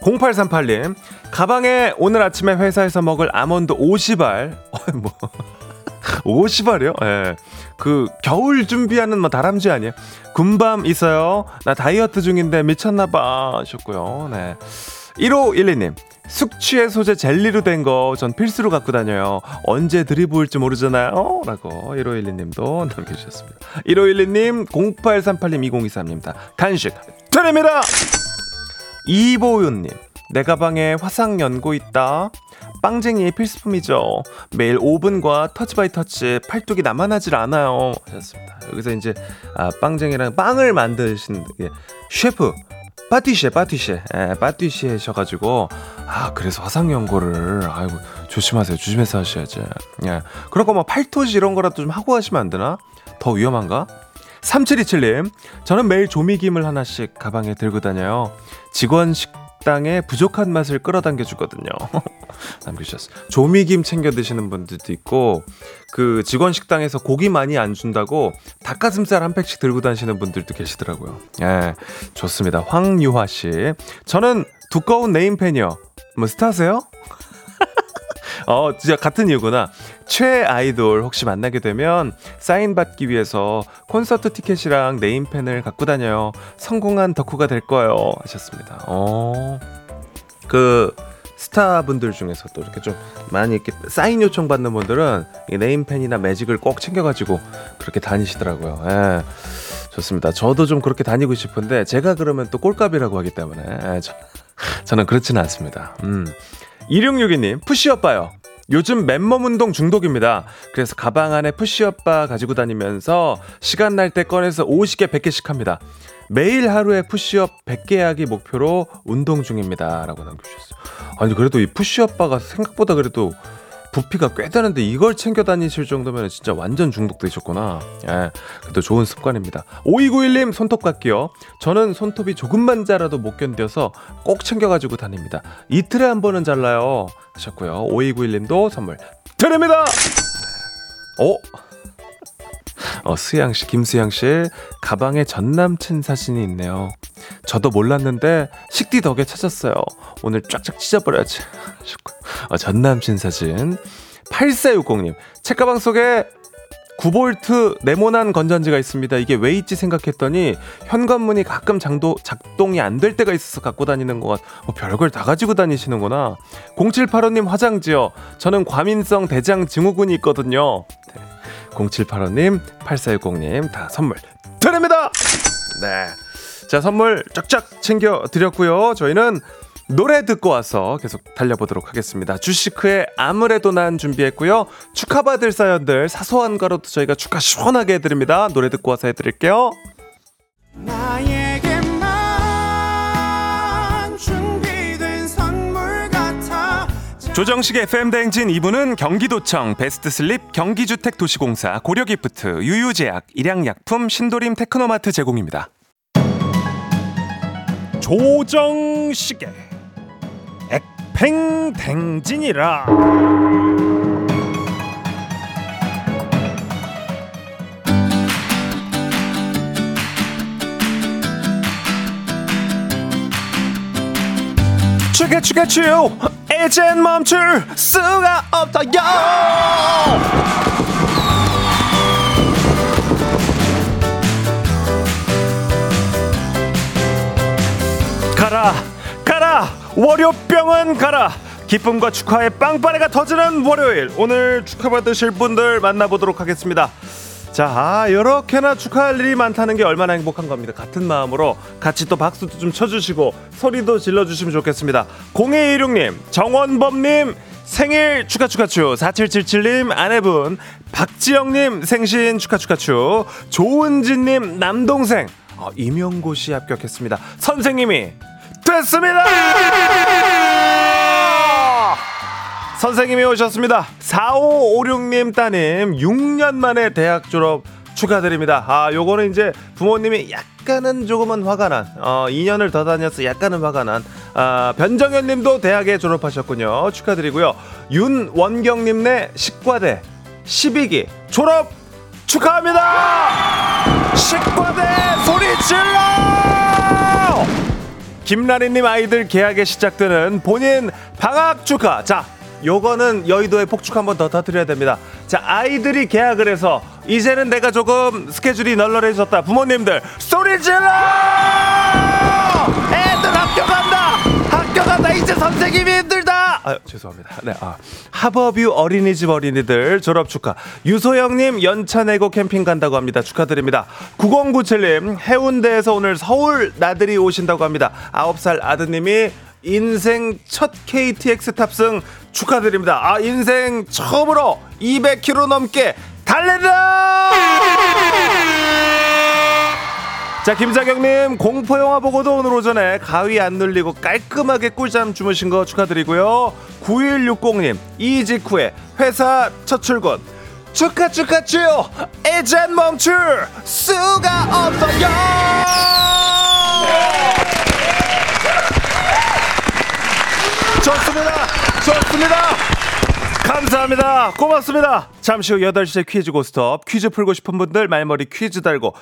공팔삼팔 님, 가방에 오늘 아침에 회사에서 먹을 아몬드 오십 알 뭐 오십 알이요? 예. 그 겨울 준비하는 뭐 다람쥐 아니에요? 군밤 있어요. 나 다이어트 중인데 미쳤나봐 하셨고요. 네. 일오일이 님, 숙취해소제 젤리로 된 거 전 필수로 갖고 다녀요. 언제 들이부을지 모르잖아요. 라고 일오일이 님도 남겨주셨습니다. 일오일이 님, 공팔삼팔 님, 이공이삼 님 다 간식 드립니다. 이보윤님, 내 가방에 화상 연고 있다. 빵쟁이의 필수품이죠. 매일 오 분과 터치바이터치 팔뚝이 남아나질 않아요. 하셨습니다. 여기서 이제 아, 빵쟁이랑 빵을 만드신 예, 셰프 파티시에 파티시에 예, 파티시에 셔가지고 아 그래서 화상 연고를 아이고 조심하세요. 조심해서 하셔야지. 예. 그런 거 뭐 팔토시 이런 거라도 좀 하고 하시면 안 되나? 더 위험한가? 삼칠이칠 님, 저는 매일 조미김을 하나씩 가방에 들고 다녀요. 직원 식 땅에 부족한 맛을 끌어당겨주거든요. 남겨주셨어요. 조미김 챙겨 드시는 분들도 있고 그 직원 식당에서 고기 많이 안 준다고 닭가슴살 한 팩씩 들고 다니시는 분들도 계시더라고요. 예, 좋습니다. 황유화 씨, 저는 두꺼운 네임펜이요. 뭐 스타세요? 어, 진짜 같은 이유구나. 최 아이돌 혹시 만나게 되면 사인 받기 위해서 콘서트 티켓이랑 네임펜을 갖고 다녀요. 성공한 덕후가 될 거예요. 하셨습니다. 어, 그 스타분들 중에서 또 이렇게 좀 많이 이렇게 사인 요청 받는 분들은 네임펜이나 매직을 꼭 챙겨가지고 그렇게 다니시더라고요. 예. 좋습니다. 저도 좀 그렇게 다니고 싶은데 제가 그러면 또 꼴값이라고 하기 때문에 예, 저, 저는 그렇지는 않습니다. 음. 이육육이 님, 푸시업 봐요. 요즘 맨몸 운동 중독입니다. 그래서 가방 안에 푸시업 바 가지고 다니면서 시간 날 때 꺼내서 오십 개, 백 개씩 합니다. 매일 하루에 푸시업 백 개 하기 목표로 운동 중입니다. 라고 남겨주셨어요. 아니 그래도 이 푸시업 바가 생각보다 그래도 부피가 꽤 되는데 이걸 챙겨 다니실 정도면 진짜 완전 중독되셨구나. 예, 그래도 좋은 습관입니다. 오이구일 님, 손톱 깎기요. 저는 손톱이 조금만 자라도 못 견뎌서 꼭 챙겨가지고 다닙니다. 이틀에 한 번은 잘라요. 하셨고요. 오이구일 님도 선물 드립니다. 어? 어, 수양씨, 김수양씨, 가방에 전남친 사진이 있네요. 저도 몰랐는데 식디 덕에 찾았어요. 오늘 쫙쫙 찢어버려야지. 어, 전남친 사진. 팔사육공 님, 책가방 속에 구 볼트 네모난 건전지가 있습니다. 이게 왜 있지 생각했더니 현관문이 가끔 장도, 작동이 안 될 때가 있어서 갖고 다니는 것 같아요. 뭐 별걸 다 가지고 다니시는구나. 공칠팔오 님, 화장지요. 저는 과민성 대장 증후군이 있거든요. 네. 공칠팔오 님, 팔사육공 님 다 선물 드립니다. 네, 자 선물 쫙쫙 챙겨드렸고요. 저희는 노래 듣고 와서 계속 달려보도록 하겠습니다. 주시크의 아무래도 난 준비했고요. 축하받을 사연들 사소한 거로도 저희가 축하 시원하게 해드립니다. 노래 듣고 와서 해드릴게요. 나에게만 준비된 선물 같아. 조정식의 에프엠 대행진 이 부는 경기도청, 베스트슬립, 경기주택도시공사, 고려기프트, 유유제약, 일양약품, 신도림테크노마트 제공입니다. 조정식의 엑팽댕진이라. 추가 추가 추 이젠 멈출 수가 없다요. 가라 가라 월요병은 가라. 기쁨과 축하의 빵빠레가 터지는 월요일, 오늘 축하받으실 분들 만나보도록 하겠습니다. 자, 이렇게나 축하할 일이 많다는 게 얼마나 행복한 겁니다. 같은 마음으로 같이 또 박수도 좀 쳐주시고 소리도 질러주시면 좋겠습니다. 공이일육 님, 정원범님 생일 축하 축하추, 사칠칠칠 님 아내분, 박지영님 생신 축하 축하추, 조은진님 남동생 어, 임용고시 합격했습니다. 선생님이 됐습니다. 선생님이 오셨습니다. 사오오육 님 따님 육 년 만에 대학 졸업 축하드립니다. 아, 요거는 이제 부모님이 약간은 조금은 화가 난, 어, 이 년을 더 다녀서 약간은 화가 난, 아, 변정현 님도 대학에 졸업하셨군요. 축하드리고요. 윤원경 님 내 식과대 십이 기 졸업 축하합니다. 식과대 소리 질러. 김나리님 아이들 개학에 시작되는 본인 방학 축하. 자, 요거는 여의도에 폭죽 한번 더 터뜨려야 됩니다. 자, 아이들이 개학을 해서 이제는 내가 조금 스케줄이 널널해졌다. 부모님들 소리 질러. 애들 학교 간다 학교 간다 이제 선생님이 힘들다. 아, 죄송합니다. 네, 아, 하버뷰 어린이집 어린이들 졸업 축하. 유소영님 연차 내고 캠핑 간다고 합니다. 축하드립니다. 구공구칠 님 해운대에서 오늘 서울 나들이 오신다고 합니다. 아홉 살 아드님이 인생 첫 케이티엑스 탑승 축하드립니다. 아, 인생 처음으로 이백 킬로미터 넘게 달린다. 자, 김자경님 공포영화 보고도 오늘 오전에 가위 안 눌리고 깔끔하게 꿀잠 주무신 거 축하드리고요. 구일육공 님 이직후에 회사 첫 출근 축하 축하 축요. 이젠 멈출 수가 없어요. 좋습니다. 좋습니다. 감사합니다. 고맙습니다. 잠시 후 여덟 시에 퀴즈 고스톱. 퀴즈 풀고 싶은 분들 말머리 퀴즈 달고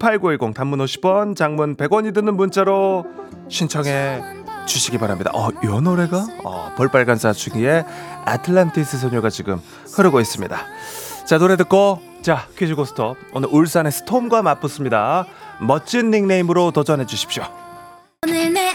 샵팔구일공 단문 오십 원 장문 백 원이 드는 문자로 신청해 주시기 바랍니다. 어, 이 노래가 어, 볼빨간 사춘기의 아틀란티스 소녀가 지금 흐르고 있습니다. 자, 노래 듣고 자 퀴즈 고스톱. 오늘 울산의 스톰과 맞붙습니다. 멋진 닉네임으로 도전해 주십시오. 오늘 내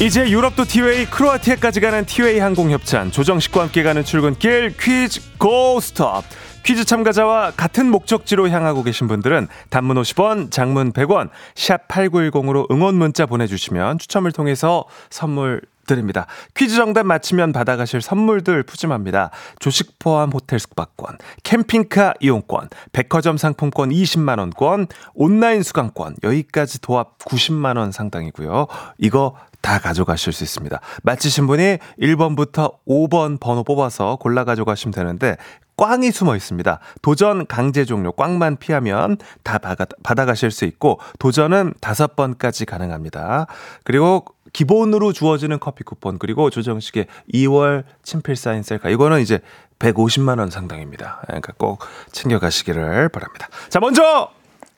이제 유럽도 티웨이, 크로아티아까지 가는 티웨이 항공협찬, 조정식과 함께 가는 출근길 퀴즈 고스톱. 퀴즈 참가자와 같은 목적지로 향하고 계신 분들은 단문 오십 원, 장문 백 원, 샵 팔구일공으로 응원 문자 보내주시면 추첨을 통해서 선물 드립니다. 퀴즈 정답 맞히면 받아가실 선물들 푸짐합니다. 조식 포함 호텔 숙박권, 캠핑카 이용권, 백화점 상품권 이십만 원권, 온라인 수강권, 여기까지 도합 구십만 원 상당이고요. 이거 다 가져가실 수 있습니다. 맞히신 분이 일 번부터 오 번 번호 뽑아서 골라 가져가시면 되는데 꽝이 숨어 있습니다. 도전 강제 종료 꽝만 피하면 다 받아, 받아가실 수 있고 도전은 다섯 번까지 가능합니다. 그리고 기본으로 주어지는 커피 쿠폰 그리고 조정식의 이월 친필 사인 셀카 이거는 이제 백오십만 원 상당입니다. 그러니까 꼭 챙겨가시기를 바랍니다. 자 먼저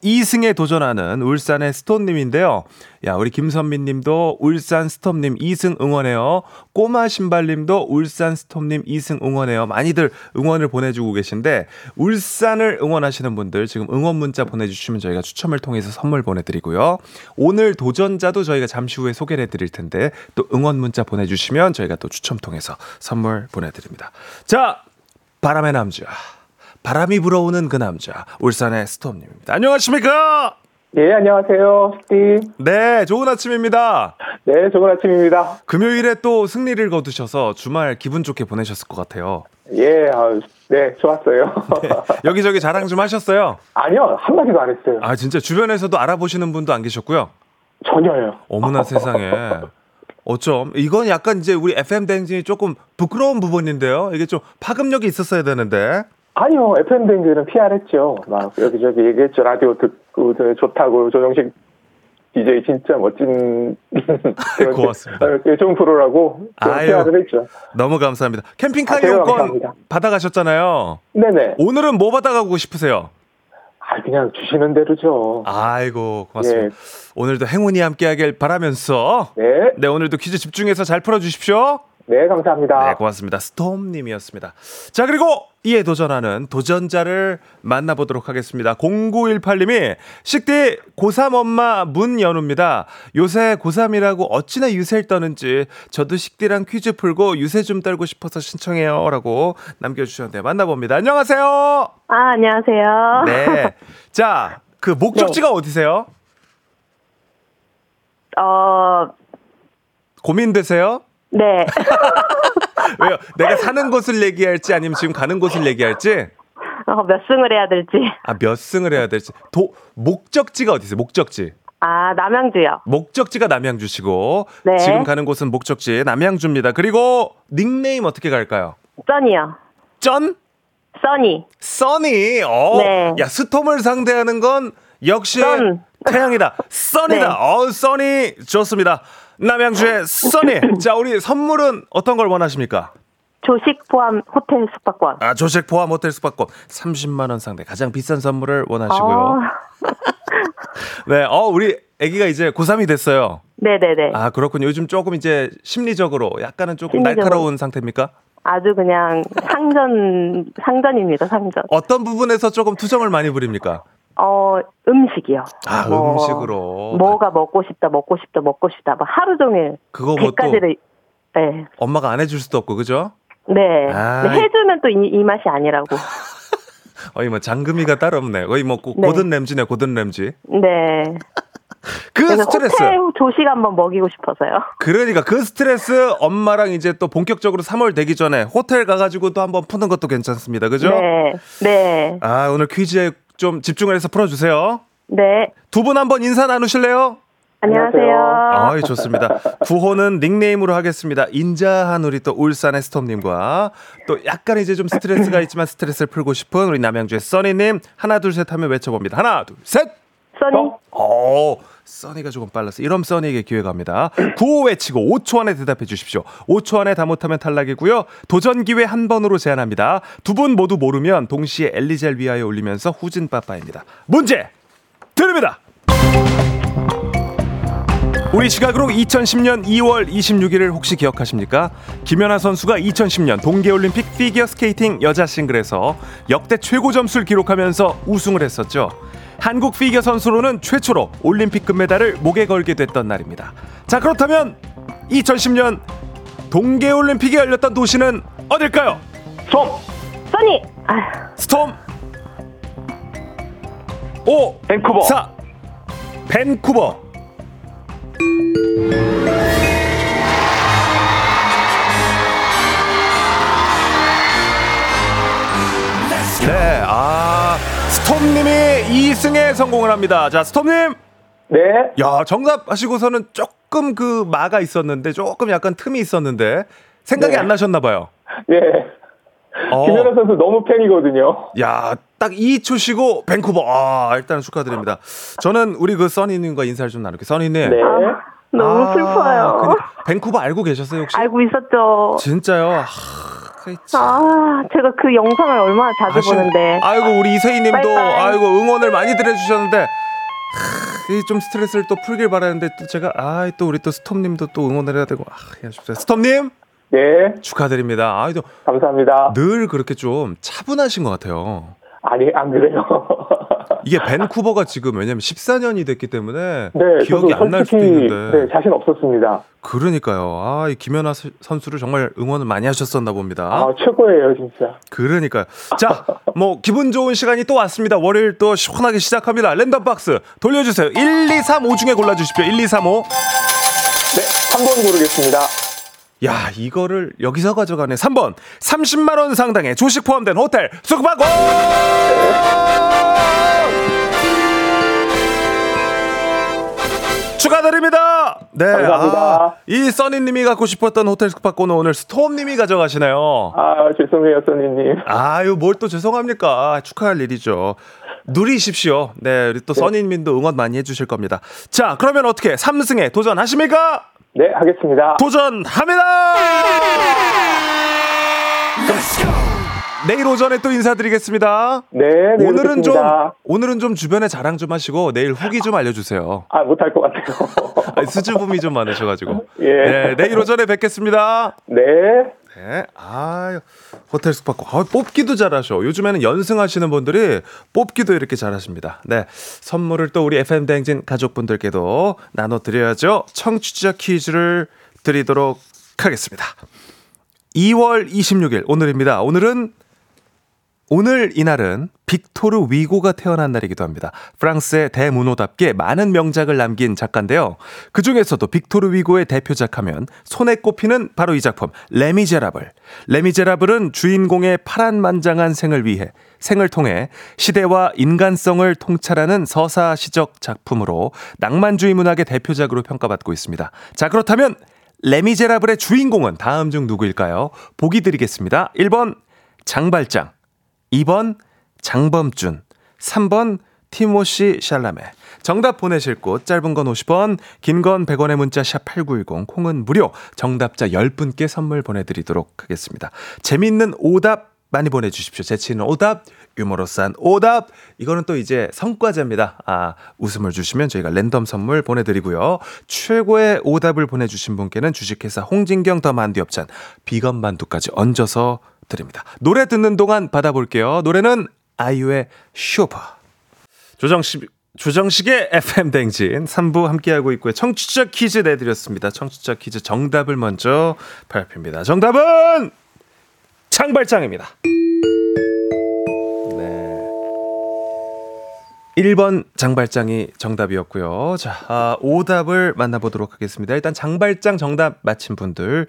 이승에 도전하는 울산의 스톤님인데요. 야 우리 김선민님도 울산 스톰님 이승 응원해요. 꼬마 신발님도 울산 스톰님 이승 응원해요. 많이들 응원을 보내주고 계신데 울산을 응원하시는 분들 지금 응원 문자 보내주시면 저희가 추첨을 통해서 선물 보내드리고요. 오늘 도전자도 저희가 잠시 후에 소개를 해드릴 텐데 또 응원 문자 보내주시면 저희가 또 추첨 통해서 선물 보내드립니다. 자 바람의 남자 바람이 불어오는 그 남자 울산의 스톰님입니다. 안녕하십니까? 네, 안녕하세요. 스티. 네, 좋은 아침입니다. 네, 좋은 아침입니다. 금요일에 또 승리를 거두셔서 주말 기분 좋게 보내셨을 것 같아요. 예, 아, 네, 좋았어요. 네, 여기저기 자랑 좀 하셨어요? 아니요, 한마디도 안 했어요. 아, 진짜 주변에서도 알아보시는 분도 안 계셨고요? 전혀요. 어머나 세상에. 어쩜 이건 약간 이제 우리 에프엠 대행진이 조금 부끄러운 부분인데요. 이게 좀 파급력이 있었어야 되는데. 아니요, 에프엠 대행진은 피아르했죠. 막 여기저기 얘기했죠. 라디오 듣고 좋다고 조정식 디제이 진짜 멋진 고맙습니다. 좋은 프로라고 피아르를 했죠. 너무 감사합니다. 캠핑카 아, 이용권 감사합니다. 받아가셨잖아요. 네네. 오늘은 뭐 받아가고 싶으세요? 아 그냥 주시는 대로죠. 아이고 고맙습니다. 예. 오늘도 행운이 함께하길 바라면서 네. 네 오늘도 퀴즈 집중해서 잘 풀어주십시오. 네, 감사합니다. 네, 고맙습니다. 스톰님이었습니다. 자, 그리고 이에 도전하는 도전자를 만나보도록 하겠습니다. 공구일팔님이 식대 고삼 엄마 문연우입니다. 요새 고삼이라고 어찌나 유세를 떠는지 저도 식대랑 퀴즈 풀고 유세 좀 떨고 싶어서 신청해요 라고 남겨주셨는데 만나봅니다. 안녕하세요. 아, 안녕하세요. 네. 자, 그 목적지가 네. 어디세요? 어... 고민되세요? 네. 왜요? 내가 사는 곳을 얘기할지 아니면 지금 가는 곳을 얘기할지? 어, 몇 승을 해야 될지. 아, 몇 승을 해야 될지. 도, 목적지가 어디 있어요? 목적지. 아, 남양주요. 목적지가 남양주시고 네. 지금 가는 곳은 목적지 남양주입니다. 그리고 닉네임 어떻게 갈까요? 쩐이요. 쩐? 써니. 써니. 어. 네. 야, 스톰을 상대하는 건 역시 썬. 태양이다. 써니다. 네. 어, 써니 좋습니다. 남양주의 써니. 자, 우리 선물은 어떤 걸 원하십니까? 조식 포함 호텔 숙박권. 아, 조식 포함 호텔 숙박권. 삼십만 원 상대. 가장 비싼 선물을 원하시고요. 어... 네, 어, 우리 아기가 이제 고삼이 됐어요. 네네네. 아, 그렇군요. 요즘 조금 이제 심리적으로 약간은 조금 심리적으로... 날카로운 상태입니까? 아주 그냥 상전, 상전입니다, 상전. 어떤 부분에서 조금 투정을 많이 부립니까? 어 음식이요. 아 뭐, 음식으로. 뭐가 먹고 싶다, 먹고 싶다, 먹고 싶다. 막 하루 종일. 그거 뭐 또. 네. 엄마가 안 해줄 수도 없고 그죠? 네. 아, 네. 해주면 또 이 이 맛이 아니라고. 어이 뭐 장금이가 따로 없네. 거의 뭐 고, 네. 고든 램지네 고든 램지. 네. 그 스트레스. 호텔 조식 한번 먹이고 싶어서요. 그러니까 그 스트레스 엄마랑 이제 또 본격적으로 삼월 되기 전에 호텔 가가지고 또 한번 푸는 것도 괜찮습니다. 그죠? 네. 네. 아 오늘 퀴즈에. 좀 집중을 해서 풀어주세요. 네. 두 분 한번 인사 나누실래요? 안녕하세요. 아이 좋습니다. 구호는 닉네임으로 하겠습니다. 인자한 우리 또 울산의 스톰님과 또 약간 이제 좀 스트레스가 있지만 스트레스를 풀고 싶은 우리 남양주의 써니님 하나 둘 셋 하면 외쳐봅니다. 하나 둘 셋. 써니. 오, 써니가 조금 빨랐어. 이럼 써니에게 기회갑니다. 구호 외치고 오 초 안에 대답해 주십시오. 오 초 안에 다 못하면 탈락이고요. 도전 기회 한 번으로 제한합니다. 두 분 모두 모르면 동시에 엘리젤 위하에 올리면서 후진 빠빠입니다. 문제 드립니다. 우리 시각으로 이천십년 이월 이십육일을 혹시 기억하십니까? 김연아 선수가 이천십년 동계올림픽 피겨스케이팅 여자 싱글에서 역대 최고 점수를 기록하면서 우승을 했었죠. 한국 피겨 선수로는 최초로 올림픽 금메달을 목에 걸게 됐던 날입니다. 자 그렇다면 이천십년 동계올림픽이 열렸던 도시는 어딜까요? 스톰! 써니! 스톰! 오! 벤쿠버! 사! 벤쿠버! 아, 스톰님이 이 승에 성공을 합니다. 자, 스톰님. 네. 야, 정답 하시고서는 조금 그 마가 있었는데, 조금 약간 틈이 있었는데, 생각이 네. 안 나셨나봐요. 예. 네. 어. 김연아 선수 너무 팬이거든요. 야, 딱 이 초 쉬고 벤쿠버. 아, 일단 축하드립니다. 저는 우리 그 써니님과 인사를 좀 나눌게요. 써니님. 네. 너무 아, 슬퍼요. 그냥, 벤쿠버 알고 계셨어요 혹시? 알고 있었죠. 진짜요? 아, 아 제가 그 영상을 얼마나 자주 아쉬운, 보는데. 아이고 우리 이세희님도 아이고 응원을 많이 드려주셨는데 아, 좀 스트레스를 또 풀길 바라는데 또 제가 아 또 우리 또 스톰님도 또 응원을 해야 되고 아, 스톰님. 네. 축하드립니다. 아이도 감사합니다. 늘 그렇게 좀 차분하신 것 같아요. 아니 안 그래요. 이게 벤쿠버가 지금 왜냐면 십사 년이 됐기 때문에 네, 기억이 안 날 수도 있는데 네, 자신 없었습니다. 그러니까요. 아, 이 김연아 선수를 정말 응원을 많이 하셨었나 봅니다. 아, 최고예요, 진짜. 그러니까요. 자, 뭐 기분 좋은 시간이 또 왔습니다. 월요일 또 시원하게 시작합니다. 랜덤 박스 돌려주세요. 일, 이, 삼, 오 중에 골라주십시오. 일, 이, 삼, 오. 네, 삼 번 고르겠습니다. 야, 이거를 여기서 가져가네. 삼 번. 삼십만 원 상당의 조식 포함된 호텔 숙박권! 축하드립니다. 네. 감사합니다. 아, 이 써니님이 갖고 싶었던 호텔 숙박권은 오늘 스톰님이 가져가시네요. 아, 죄송해요, 써니님. 아유, 뭘 또 죄송합니까? 아, 축하할 일이죠. 누리십시오. 네, 우리 또 네. 써니님도 응원 많이 해주실 겁니다. 자, 그러면 어떻게 삼 승에 도전하십니까? 네, 하겠습니다. 도전합니다! 내일 오전에 또 인사드리겠습니다. 네, 내일 오늘은 뵙겠습니다. 좀 오늘은 좀 주변에 자랑 좀 하시고 내일 후기 좀 알려주세요. 아, 못할 것 같아요. 수줍음이 좀 많으셔가지고. 예. 네, 내일 오전에 뵙겠습니다. 네. 네. 아, 호텔 숙박권. 아, 뽑기도 잘하셔. 요즘에는 연승하시는 분들이 뽑기도 이렇게 잘하십니다. 네, 선물을 또 우리 에프엠 대행진 가족분들께도 나눠드려야죠. 청취자 퀴즈를 드리도록 하겠습니다. 이월 이십육일 오늘입니다. 오늘은 오늘 이날은 빅토르 위고가 태어난 날이기도 합니다. 프랑스의 대문호답게 많은 명작을 남긴 작가인데요. 그중에서도 빅토르 위고의 대표작 하면 손에 꼽히는 바로 이 작품 레미제라블. 레미제라블은 주인공의 파란만장한 생을 위해 생을 통해 시대와 인간성을 통찰하는 서사시적 작품으로 낭만주의 문학의 대표작으로 평가받고 있습니다. 자, 그렇다면 레미제라블의 주인공은 다음 중 누구일까요? 보기 드리겠습니다. 일 번 장발장, 이 번 장범준, 삼 번 티모시 샬라메. 정답 보내실 곳 짧은 건 오십 원, 긴 건 백 원의 문자 샵 팔구일공, 콩은 무료. 정답자 열 분께 선물 보내드리도록 하겠습니다. 재미있는 오답 많이 보내주십시오. 재치있는 오답, 유머러스한 오답. 이거는 또 이제 성과제입니다. 아, 웃음을 주시면 저희가 랜덤 선물 보내드리고요. 최고의 오답을 보내주신 분께는 주식회사 홍진경 더 만두엽찬 비건 만두까지 얹어서 드립니다. 노래 듣는 동안 받아볼게요. 노래는 아이유의 슈퍼. 조정식, 조정식의 에프엠 댕진 삼 부 함께하고 있고요. 청취자 퀴즈 내드렸습니다. 청취자 퀴즈 정답을 먼저 발표합니다. 정답은 장발장입니다. 네, 일 번 장발장이 정답이었고요. 자, 아, 오답을 만나보도록 하겠습니다. 일단 장발장 정답 맞힌 분들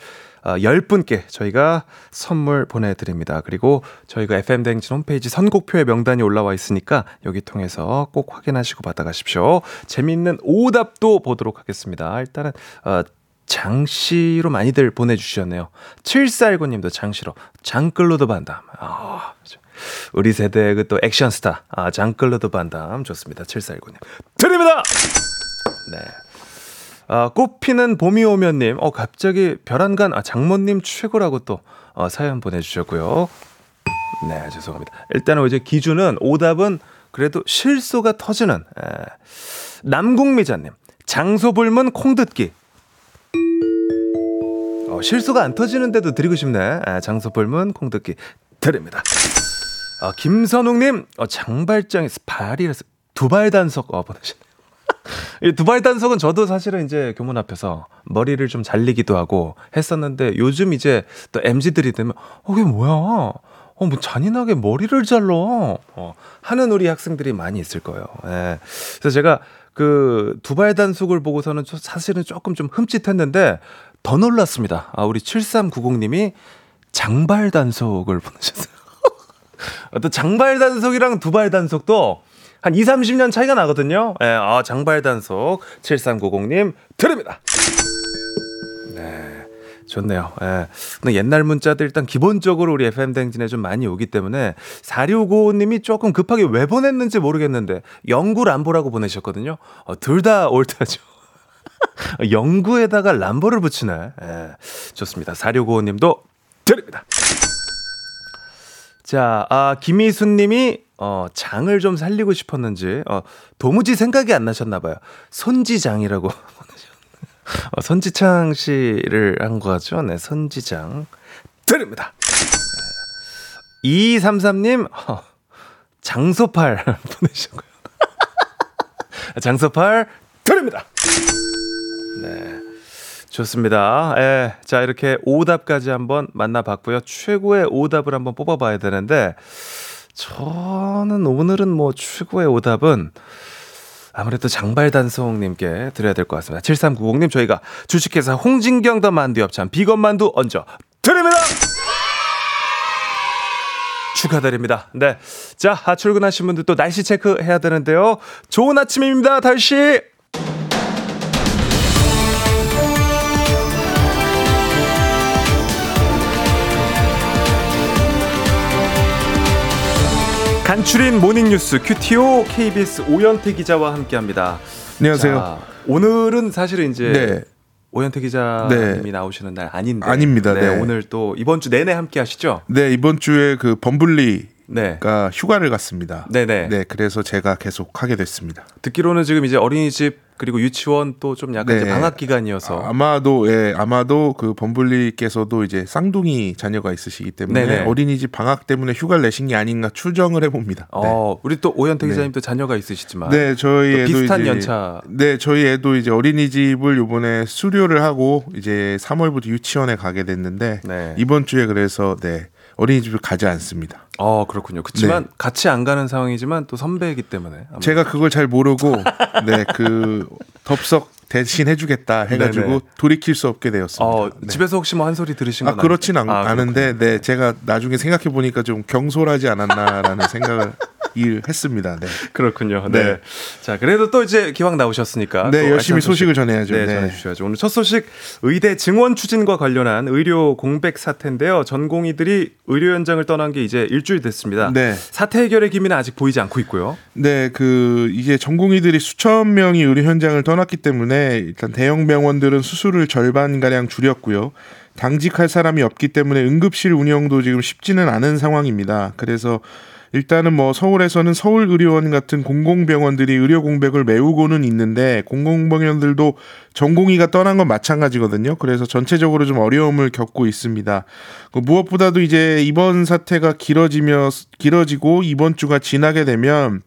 아, 열 분께 저희가 선물 보내드립니다. 그리고 저희가 에프엠 대행진 홈페이지 선곡표의 명단이 올라와 있으니까 여기 통해서 꼭 확인하시고 받아가십시오. 재미있는 오답도 보도록 하겠습니다. 일단은 아, 장씨로 많이들 보내주셨네요. 칠사일구 님도 장씨로 장클로드 반담. 아, 우리 세대의 그 또 액션 스타 아, 장클로드 반담 좋습니다. 칠사일구 님 드립니다. 네. 아, 꽃피는 봄이 오면님 어, 갑자기 별안간 아, 장모님 최고라고 또 어, 사연 보내주셨고요. 네, 죄송합니다. 일단은 이제 기준은 오답은 그래도 실소가 터지는 에. 남궁미자님 장소불문 콩듣기. 어, 실수가 안 터지는데도 드리고 싶네. 아, 장소불문 콩듣기 드립니다. 어, 김선웅님 어, 장발장에서 발이라서 두발 단속 어, 보내시네요. 이 두발 단속은 저도 사실은 이제 교문 앞에서 머리를 좀 잘리기도 하고 했었는데 요즘 이제 또 엠지들이 되면 어, 이게 뭐야? 어, 뭐 잔인하게 머리를 잘라 어, 하는 우리 학생들이 많이 있을 거예요. 예. 그래서 제가 그 두발 단속을 보고서는 사실은 조금 좀 흠칫했는데 더 놀랐습니다. 아, 우리 칠삼구공 님이 장발 단속을 보내셨어요. 또 장발 단속이랑 두발 단속도 한 이삼십 년 차이가 나거든요. 예, 아, 장발 단속 칠삼구공님 드립니다. 네, 좋네요. 예, 근데 옛날 문자들 일단 기본적으로 우리 에프엠 댕진에 좀 많이 오기 때문에 사육오오님이 조금 급하게 왜 보냈는지 모르겠는데 영구 람보라고 보내셨거든요. 어, 둘 다 옳다죠. 영구에다가 람보를 붙이네. 예, 좋습니다. 사육오오님도 드립니다. 자, 아, 김희순님이 어, 장을 좀 살리고 싶었는지 어, 도무지 생각이 안 나셨나 봐요. 손지장이라고 어, 손지창 씨를 한 거죠. 네, 손지장 드립니다. 이이삼삼님 어, 장소팔 보내셨고요. 장소팔 드립니다. 네, 좋습니다. 예, 자, 이렇게 오답까지 한번 만나봤고요. 최고의 오답을 한번 뽑아봐야 되는데 저는 오늘은 뭐 최고의 오답은 아무래도 장발단송님께 드려야 될 것 같습니다. 칠삼구공님 저희가 주식회사 홍진경 더 만두 협찬 비건만두 얹어 드립니다. 축하드립니다. 네, 자, 출근하신 분들 또 날씨 체크해야 되는데요. 좋은 아침입니다. 날씨 간추린 모닝뉴스 큐티오 케이비에스 오연태 기자와 함께합니다. 안녕하세요. 자, 오늘은 사실은 이제 네. 오연태 기자님이 네. 나오시는 날 아닌데 아닙니다. 네, 네. 오늘 또 이번 주 내내 함께하시죠? 네, 이번 주에 그 범블리. 네. 그러니까 휴가를 갔습니다. 네네. 네, 그래서 제가 계속 하게 됐습니다. 듣기로는 지금 이제 어린이집 그리고 유치원 또 좀 약간 네. 이제 방학 기간이어서 아, 아마도 예, 아마도 그 범블리께서도 이제 쌍둥이 자녀가 있으시기 때문에 네네. 어린이집 방학 때문에 휴가를 내신 게 아닌가 추정을 해봅니다. 어, 네. 우리 또 오현태 기자님도 네. 자녀가 있으시지만 네, 저희 애도 비슷한 이제, 연차. 네, 저희 애도 이제 어린이집을 이번에 수료를 하고 이제 삼월부터 유치원에 가게 됐는데 네. 이번 주에 그래서 네. 어린이집을 가지 않습니다. 어, 그렇군요. 그렇지만 네. 같이 안 가는 상황이지만 또 선배이기 때문에 아무래도. 제가 그걸 잘 모르고 네, 그 덥석 대신 해주겠다 해가지고 네네. 돌이킬 수 없게 되었습니다. 어, 네. 집에서 혹시 뭐 한 소리 들으신 건 아니죠? 아, 그렇진 않, 아, 않은데 네, 제가 나중에 생각해 보니까 좀 경솔하지 않았나라는 생각을 일했습니다. 네. 그렇군요. 네. 네. 자, 그래도 또 이제 기왕 나오셨으니까 네, 열심히 소식을 전해야죠. 네, 네. 전해 주셔야죠. 오늘 첫 소식 의대 증원 추진과 관련한 의료 공백 사태인데요. 전공의들이 의료 현장을 떠난 게 이제 일주일 됐습니다. 네. 사태 해결의 기미는 아직 보이지 않고 있고요. 네, 그 이제 전공의들이 수천 명이 의료 현장을 떠났기 때문에 일단 대형 병원들은 수술을 절반 가량 줄였고요. 당직할 사람이 없기 때문에 응급실 운영도 지금 쉽지는 않은 상황입니다. 그래서 일단은 뭐 서울에서는 서울의료원 같은 공공병원들이 의료 공백을 메우고는 있는데 공공병원들도 전공의가 떠난 건 마찬가지거든요. 그래서 전체적으로 좀 어려움을 겪고 있습니다. 무엇보다도 이제 이번 사태가 길어지며 길어지고 이번 주가 지나게 되면